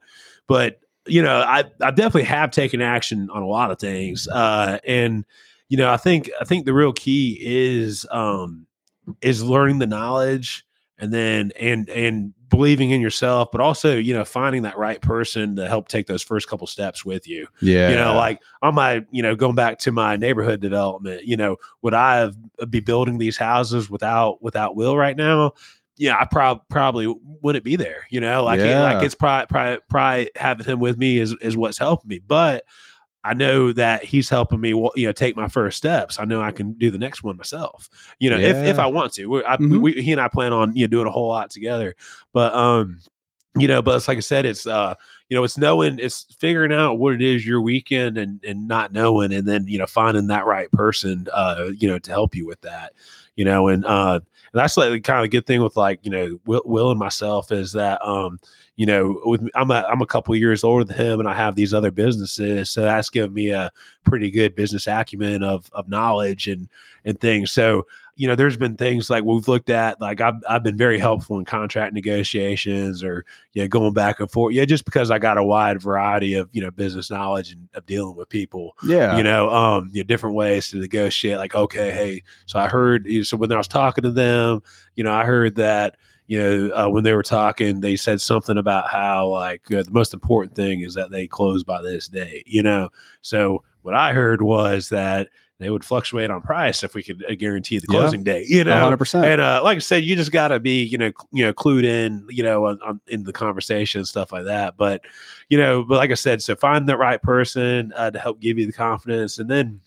but you know, I definitely have taken action on a lot of things. And you know, I think the real key is learning the knowledge. And then, and believing in yourself, but also, you know, finding that right person to help take those first couple steps with you. Yeah. You know, like on my, you know, going back to my neighborhood development, you know, would I be building these houses without Will right now? Yeah. I probably wouldn't be there, you know, like, yeah. Like it's probably having him with me is what's helping me. But I know that he's helping me, you know, take my first steps. I know I can do the next one myself, you know, if I want to. He and I plan on, you know, doing a whole lot together, but, you know, but it's like I said, it's, you know, it's knowing, it's figuring out what it is your weekend and not knowing, and then, you know, finding that right person, you know, to help you with that, you know, and that's like kind of a good thing with like, you know, Will and myself is that, you know, I'm a couple of years older than him, and I have these other businesses, so that's given me a pretty good business acumen of knowledge and things. So, you know, there's been things like we've looked at, like I've been very helpful in contract negotiations, or you know, going back and forth, yeah, just because I got a wide variety of, you know, business knowledge and of dealing with people, yeah, you know, different ways to negotiate. Like, okay, hey, so I heard, so when I was talking to them, you know, I heard that. You know, when they were talking, they said something about how, like, the most important thing is that they close by this day, you know? So what I heard was that they would fluctuate on price if we could guarantee the closing date, you know? 100%. And like I said, you just got to be, you know, clued in, you know, on in the conversation and stuff like that. But, you know, but like I said, so find the right person to help give you the confidence. And then,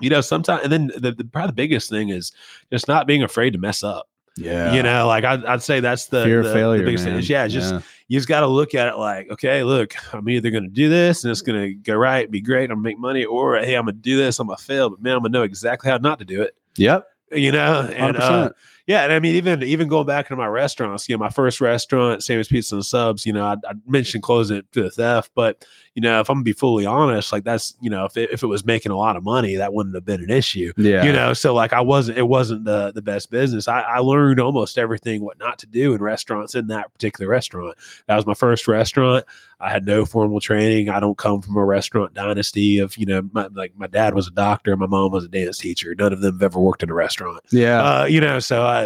you know, sometimes, and then the probably the biggest thing is just not being afraid to mess up. Yeah. You know, like I'd say that's the fear of failure, the biggest thing. Yeah. You just got to look at it like, okay, look, I'm either going to do this and it's going to go right, be great, I'm going to make money, or hey, I'm going to do this, I'm going to fail, but man, I'm going to know exactly how not to do it. Yep. You know, and 100%. Yeah. And I mean, even going back into my restaurants, you know, my first restaurant, Sammy's Pizza and Subs, you know, I mentioned closing it to the theft, but you know, if I'm gonna be fully honest, like that's, you know, if it was making a lot of money, that wouldn't have been an issue. Yeah. You know, so like it wasn't the best business. I learned almost everything, what not to do in restaurants in that particular restaurant. That was my first restaurant. I had no formal training. I don't come from a restaurant dynasty of, you know, my dad was a doctor. My mom was a dance teacher. None of them have ever worked in a restaurant. Yeah. You know, so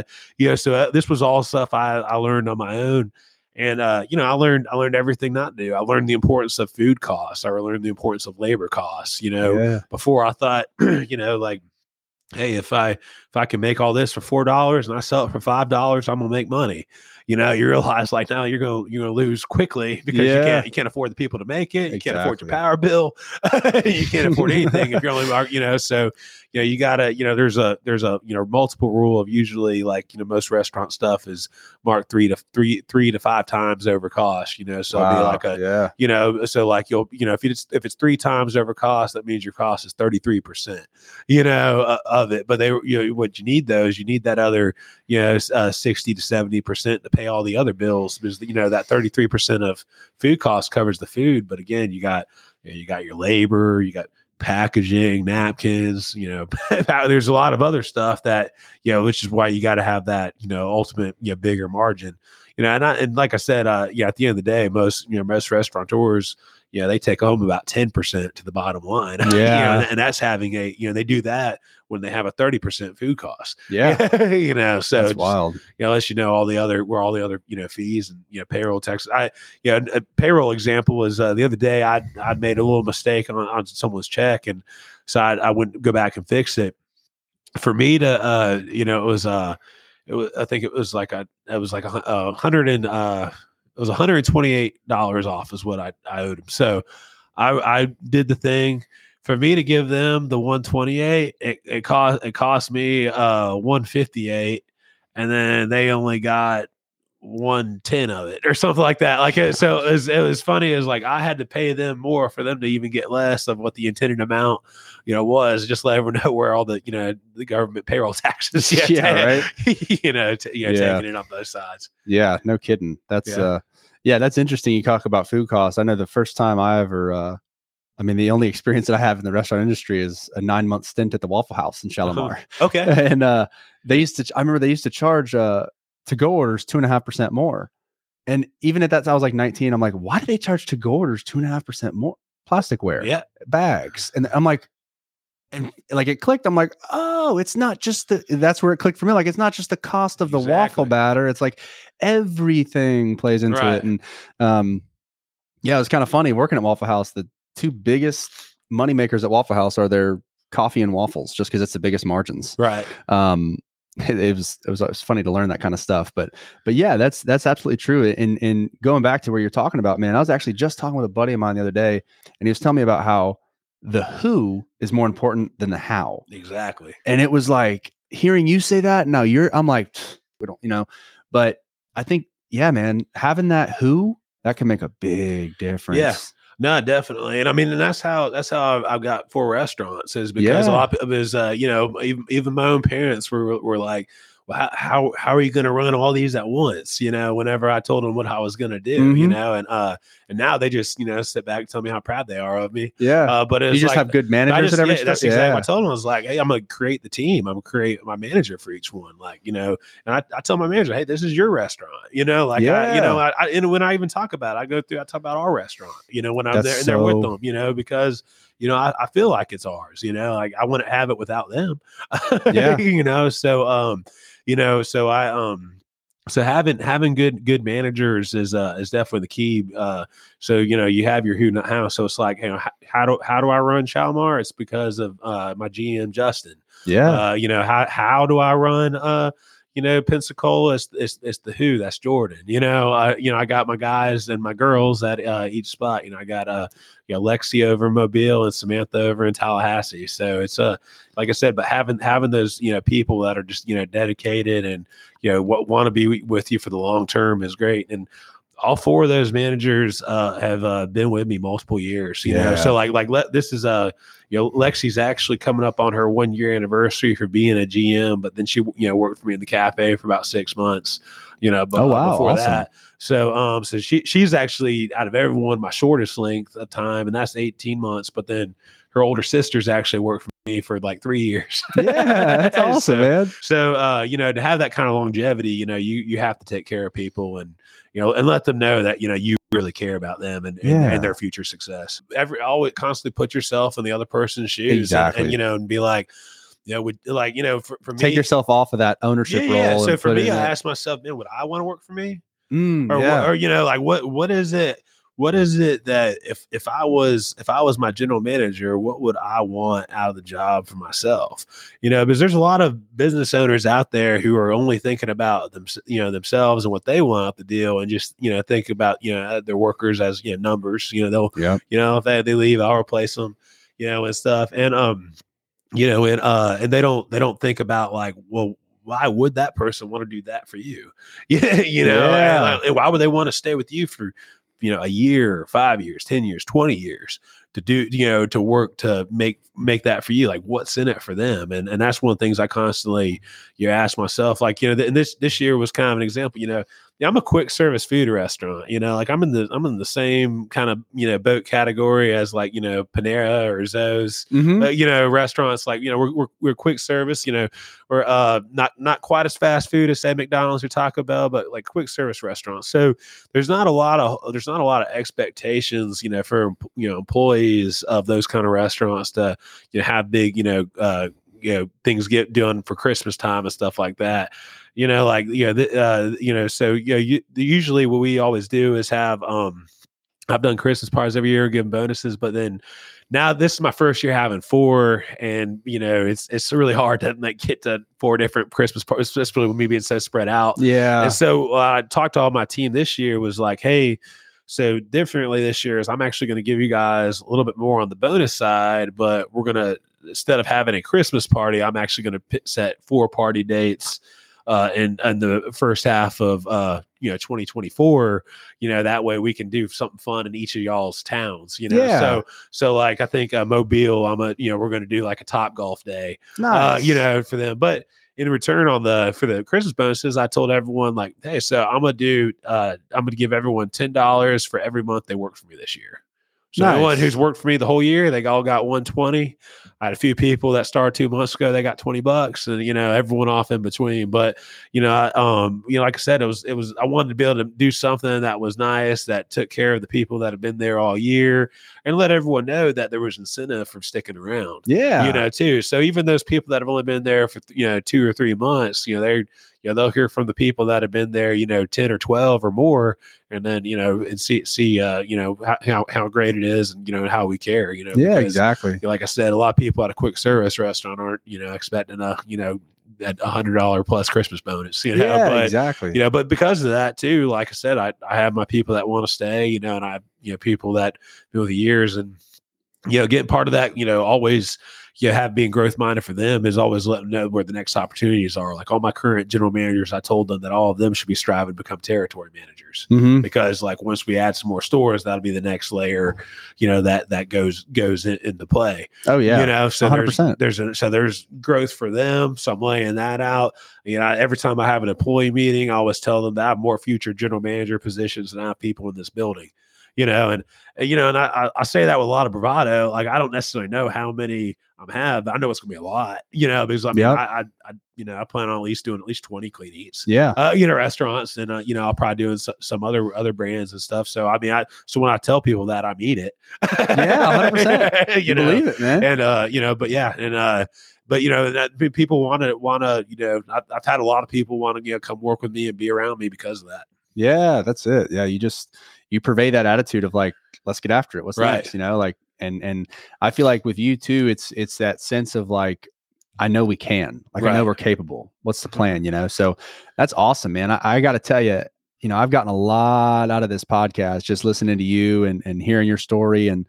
so this was all stuff I learned on my own. And, you know, I learned everything not to do. I learned the importance of food costs. I learned the importance of labor costs, you know, before I thought, you know, like, hey, if I can make all this for $4 and I sell it for $5, I'm going to make money. you know, you realize like now you're gonna lose quickly because you can't afford the people to make it. You can't afford your power bill. You can't afford anything if you're only, you know, so, you know, you gotta, you know, there's a, you know, multiple rule of usually like, you know, most restaurant stuff is marked three to five times over cost, you know, so it'll be like a, you know, so like you'll, you know, if it's three times over cost, that means your cost is 33%, you know, of it. But they, you know, what you need though is you need that other, you know, 60 to 70% to pay all the other bills, because, you know, that 33% of food cost covers the food. But again, you got your labor, you got packaging, napkins, you know, there's a lot of other stuff that, you know, which is why you got to have that, you know, ultimate, you know, bigger margin, you know, and like I said, yeah, at the end of the day, most restaurateurs, you know, they take home about 10% to the bottom line. Yeah. You know, and that's having a, you know, they do that when they have a 30% food cost. Yeah. You know, so it's wild. You know, unless you know all the other, you know, fees and, you know, payroll taxes. A payroll example was the other day I made a little mistake on someone's check. And so I wouldn't go back and fix it. For me to, you know, it was, I think it was $128 off is what I owed him. So I did the thing. For me to give them the 128, it cost me 158, and then they only got 110 of it or something like that. Like so, it was funny. It was like I had to pay them more for them to even get less of what the intended amount, you know, was. Just let everyone know where all the, you know, the government payroll taxes. Right. Taking it on both sides. Yeah, no kidding. That's that's interesting. You talk about food costs. I know the first time I ever. The only experience that I have in the restaurant industry is a 9-month stint at the Waffle House in Shalimar. Okay. And I remember they used to charge to-go orders 2.5% more. And even at that time, I was like 19. I'm like, why do they charge to-go orders 2.5% more? Plasticware. Yeah. Bags. And I'm like, it clicked. I'm like, oh, it's not just that's where it clicked for me. Like, it's not just the cost of the waffle batter. It's like everything plays into it. And it was kind of funny working at Waffle House. The two biggest money makers at Waffle House are their coffee and waffles, just because it's the biggest margins. Right. It was funny to learn that kind of stuff, but yeah, that's absolutely true. And going back to where you're talking about, man, I was actually just talking with a buddy of mine the other day, and he was telling me about how the who is more important than the how. Exactly. And it was like hearing you say that. Now I'm like, we don't, you know, but I think, yeah, man, having that who, that can make a big difference. Yeah. No, definitely. And I mean, and that's how I've got 4 restaurants, is because a lot of it is, you know, even my own parents were like, well, how are you going to run all these at once? You know, whenever I told them what I was going to do, you know, and now they just, you know, sit back and tell me how proud they are of me. Yeah. But it's, you just like, have good managers at every step. That's exactly what I told them. I was like, hey, I'm going to create the team. I'm going to create my manager for each one. Like, you know, and I tell my manager, hey, this is your restaurant, you know, like, and when I even talk about it, I talk about our restaurant, you know, when I'm there and they're with them, you know, because, you know, I feel like it's ours, you know, like I wouldn't have it without them, you know? So, you know, so I, so having good managers is definitely the key. So, you know, you have your who, not how. So it's like, you know, how do I run Shalimar? It's because of, my GM, Justin. Yeah. You know, how do I run, you know, Pensacola? It's the who, that's Jordan. You know, I got my guys and my girls at each spot. You know, I got you know, Lexi over in Mobile and Samantha over in Tallahassee. So it's like I said, but having those, you know, people that are just, you know, dedicated and, you know, want to be with you for the long term is great. And all 4 of those managers have been with me multiple years, you know. So like this is you know, Lexi's actually coming up on her 1-year anniversary for being a GM, but then she, you know, worked for me in the cafe for about 6 months, you know, before awesome. That. So, so she's actually out of everyone my shortest length of time, and that's 18 months. But then her older sister's actually worked for me for like 3 years. Yeah, that's awesome, man. So, you know, to have that kind of longevity, you know, you have to take care of people and, you know, and let them know that, you know, you really care about them and their future success. Always constantly put yourself in the other person's shoes, exactly. And you know, and be like, you know, would like, you know, for me, take yourself off of that ownership role. So for me, I asked myself, man, would I want to work for me? Or you know, like what is it? what is it that if I was my general manager, what would I want out of the job for myself? You know, because there's a lot of business owners out there who are only thinking about themselves and what they want out the deal, and just, you know, think about, you know, their workers as, you know, numbers. You know, they'll, yeah, you know, if they leave, I'll replace them, you know, and stuff. And you know, and they don't think about, like, well, why would that person want to do that for you? Yeah, you know, yeah. Like, why would they want to stay with you for, you know, a year, 5 years, 10 years, 20 years to do, you know, to work, to make that for you? Like, what's in it for them? And that's one of the things I constantly, you know, ask myself, like, you know, this year was kind of an example. You know, I'm a quick service food restaurant, you know, like I'm in the same kind of, you know, boat category as, like, you know, Panera or Zoe's, mm-hmm. You know, restaurants, like, you know, we're quick service, you know, or not quite as fast food as, say, McDonald's or Taco Bell, but like quick service restaurants. So there's not a lot of expectations, you know, for, you know, employees of those kind of restaurants to, you know, have big, you know, things get done for Christmas time and stuff like that. You know, like, you know, you know, so, you know, usually what we always do is have, I've done Christmas parties every year, giving bonuses, but then now this is my first year having four, and, you know, it's really hard to, like, get to four different Christmas parties, especially with me being so spread out. Yeah. And so I talked to all my team this year, was like, hey, so differently this year is I'm actually going to give you guys a little bit more on the bonus side, but we're going to, instead of having a Christmas party, I'm actually going to set four party dates in the first half of, you know, 2024, you know, that way we can do something fun in each of y'all's towns, you know? Yeah. So like, I think Mobile, you know, we're going to do like a Top Golf day, nice. You know, for them. But in return for the Christmas bonuses, I told everyone, like, hey, so I'm going to give everyone $10 for every month they worked for me this year. So nice. Everyone who's worked for me the whole year, they all got $120. I had a few people that started 2 months ago, they got $20, and, you know, everyone off in between. But, you know, you know, like I said, it was I wanted to be able to do something that was nice, that took care of the people that have been there all year, and let everyone know that there was incentive for sticking around. Yeah, you know, too. So even those people that have only been there for, you know, 2 or 3 months, you know, they're, you know, they'll hear from the people that have been there, you know, 10 or 12 or more, and then, you know, and see, you know, how great it is, and, you know, how we care, you know. Yeah, because, exactly. Like I said, a lot of people at a quick service restaurant aren't, you know, expecting a, you know, that $100 plus Christmas bonus, you know. Yeah, but, exactly. You know, but because of that too, like I said, I have my people that want to stay, you know, and I, you know, people that through the years, and, you know, getting part of that, you know, always, you know, have being growth minded for them is always letting them know where the next opportunities are. Like all my current general managers, I told them that all of them should be striving to become territory managers, mm-hmm. because, like, once we add some more stores, that'll be the next layer, you know, that goes into play. Oh yeah. You know, so 100%. there's growth for them. So I'm laying that out. You know, every time I have an employee meeting, I always tell them that I have more future general manager positions than I have people in this building. You know, and you know, and I say that with a lot of bravado. Like, I don't necessarily know how many I'm have. I know it's gonna be a lot, you know, because I mean, yep. I you know, I plan on doing at least 20 Clean Eatz, yeah, you know, restaurants, and you know, I'll probably do some other brands and stuff. So I mean, so when I tell people that, I mean it. Yeah, 100%. You know, believe it, man. And you know, but yeah, and but, you know, that people wanna, you know, I've had a lot of people want to, you know, come work with me and be around me because of that. Yeah, that's it. Yeah, you purvey that attitude of, like, let's get after it. What's right. next? You know, like, and I feel like with you too, it's that sense of, like, I know we can, like, right. I know we're capable. What's the plan? You know? So that's awesome, man. I got to tell you, you know, I've gotten a lot out of this podcast, just listening to you and hearing your story, and,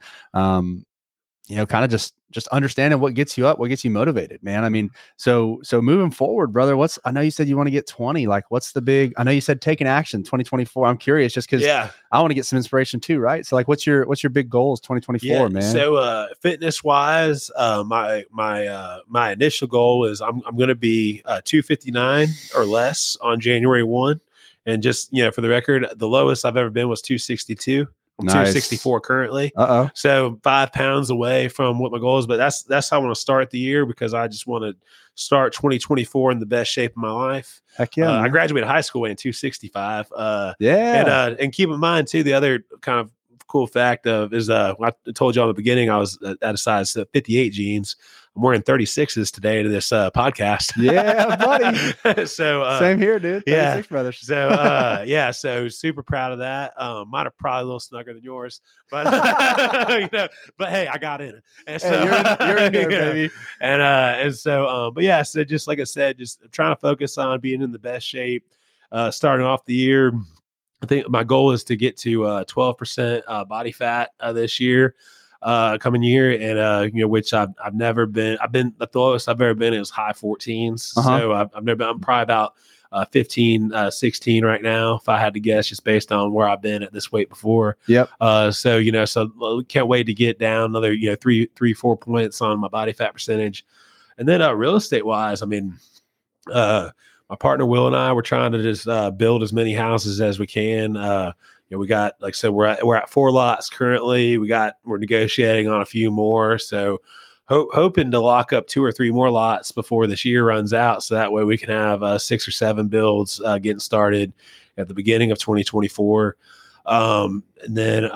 you know, kind of just understanding what gets you up, what gets you motivated, man. I mean, so moving forward, brother, I know you said you want to get 20, like, what's the big, I know you said taking action 2024. I'm curious, just 'cause yeah. I want to get some inspiration too. Right. So, like, what's your big goals 2024, yeah, man? So, fitness wise, my initial goal is I'm going to be 259 or less on January 1. And just, you know, for the record, the lowest I've ever been was 262. I'm nice. 264 currently. Uh-oh. So 5 pounds away from what my goal is, but that's how I want to start the year, because I just want to start 2024 in the best shape of my life. Heck yeah. I graduated high school in 265. Yeah. And keep in mind too, the other kind of cool fact is, I told you in the beginning, I was at a size 58 jeans. I'm wearing 36s today to this podcast. Yeah, buddy. So same here, dude. 36 brothers. So yeah, so super proud of that. Mine are probably a little snugger than yours, but you know, but hey, I got in. And so hey, you're in there, baby. And so but yeah, so just like I said, just trying to focus on being in the best shape. Starting off the year, I think my goal is to get to 12% body fat this year. Coming year, and you know, which I've never been. I've been the lowest I've ever been. It was high 14s. Uh-huh. So I've never been. I'm probably about 15, 16 right now, if I had to guess, just based on where I've been at this weight before. Yep. So you know, so can't wait to get down another 3-4 points on my body fat percentage, and then real estate wise, I mean, my partner Will and I were trying to just build as many houses as we can. We got, like I said, we're at 4 lots currently. We're negotiating on a few more. So hoping to lock up 2 or 3 more lots before this year runs out. So that way we can have 6 or 7 builds getting started at the beginning of 2024. And then,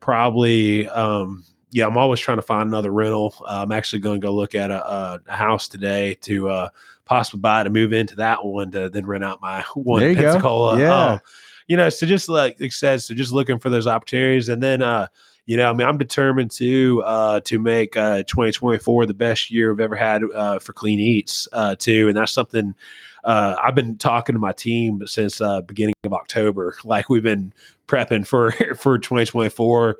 probably, I'm always trying to find another rental. I'm actually going to go look at a house today to possibly buy to move into that one to then rent out my one in Pensacola. Yeah. So just like it says, so just looking for those opportunities. And then, I'm determined to make 2024 the best year I've ever had for Clean Eatz too. And that's something I've been talking to my team since beginning of October. Like, we've been prepping for 2024,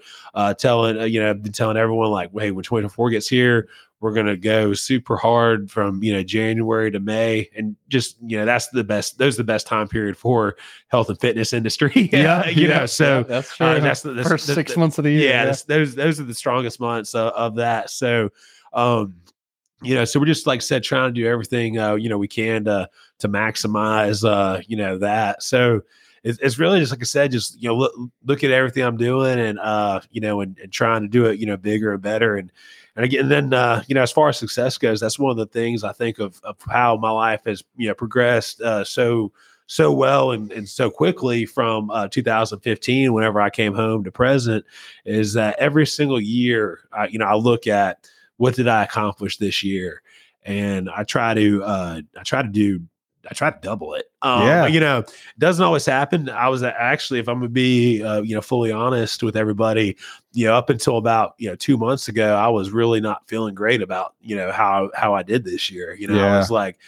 telling everyone, like, hey, when 2024 gets here, we're going to go super hard from, January to May. And just, that's the best time period for health and fitness industry. Yeah. So that's true. That's the first 6 months of the year. Yeah. Those are the strongest months of that. So, so we're just, like I said, trying to do everything, we can to maximize, that. So it's really just, like I said, just, look at everything I'm doing and, and trying to do it, bigger and better. And again, then, as far as success goes, that's one of the things I think of how my life has, progressed so well and so quickly from 2015, whenever I came home, to present, is that every single year, I look at what did I accomplish this year, and I try to double it. It doesn't always happen. I was actually, if I'm going to be, fully honest with everybody, up until about, 2 months ago, I was really not feeling great about, how I did this year. I was like,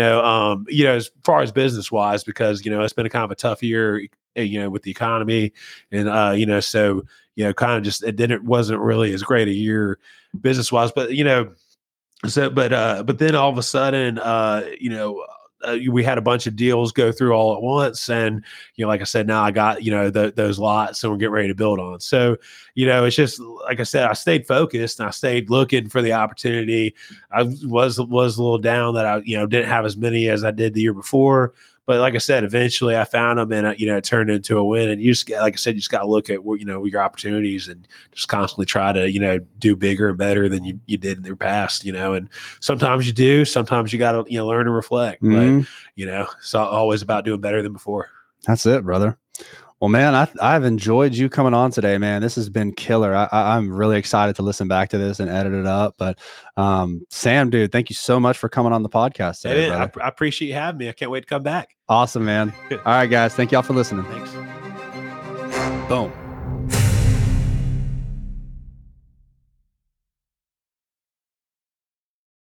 as far as business wise, because, it's been a kind of a tough year, with the economy and, so, kind of just, it wasn't really as great a year business wise, but, but then all of a sudden, we had a bunch of deals go through all at once. And, like I said, now I got, those lots and we're getting ready to build on. So, it's just, like I said, I stayed focused and I stayed looking for the opportunity. I was a little down that I, didn't have as many as I did the year before. But like I said, eventually I found them and, it turned into a win. And you just, like I said, you just got to look at what, your opportunities and just constantly try to, do bigger and better than you did in the past, and sometimes you do, sometimes you got to, learn to reflect, mm-hmm. But, it's always about doing better than before. That's it, brother. Well, man, I've enjoyed you coming on today, man. This has been killer. I'm really excited to listen back to this and edit it up. But Sam, dude, thank you so much for coming on the podcast today. I appreciate you having me. I can't wait to come back. Awesome, man. All right, guys. Thank y'all for listening. Thanks. Boom.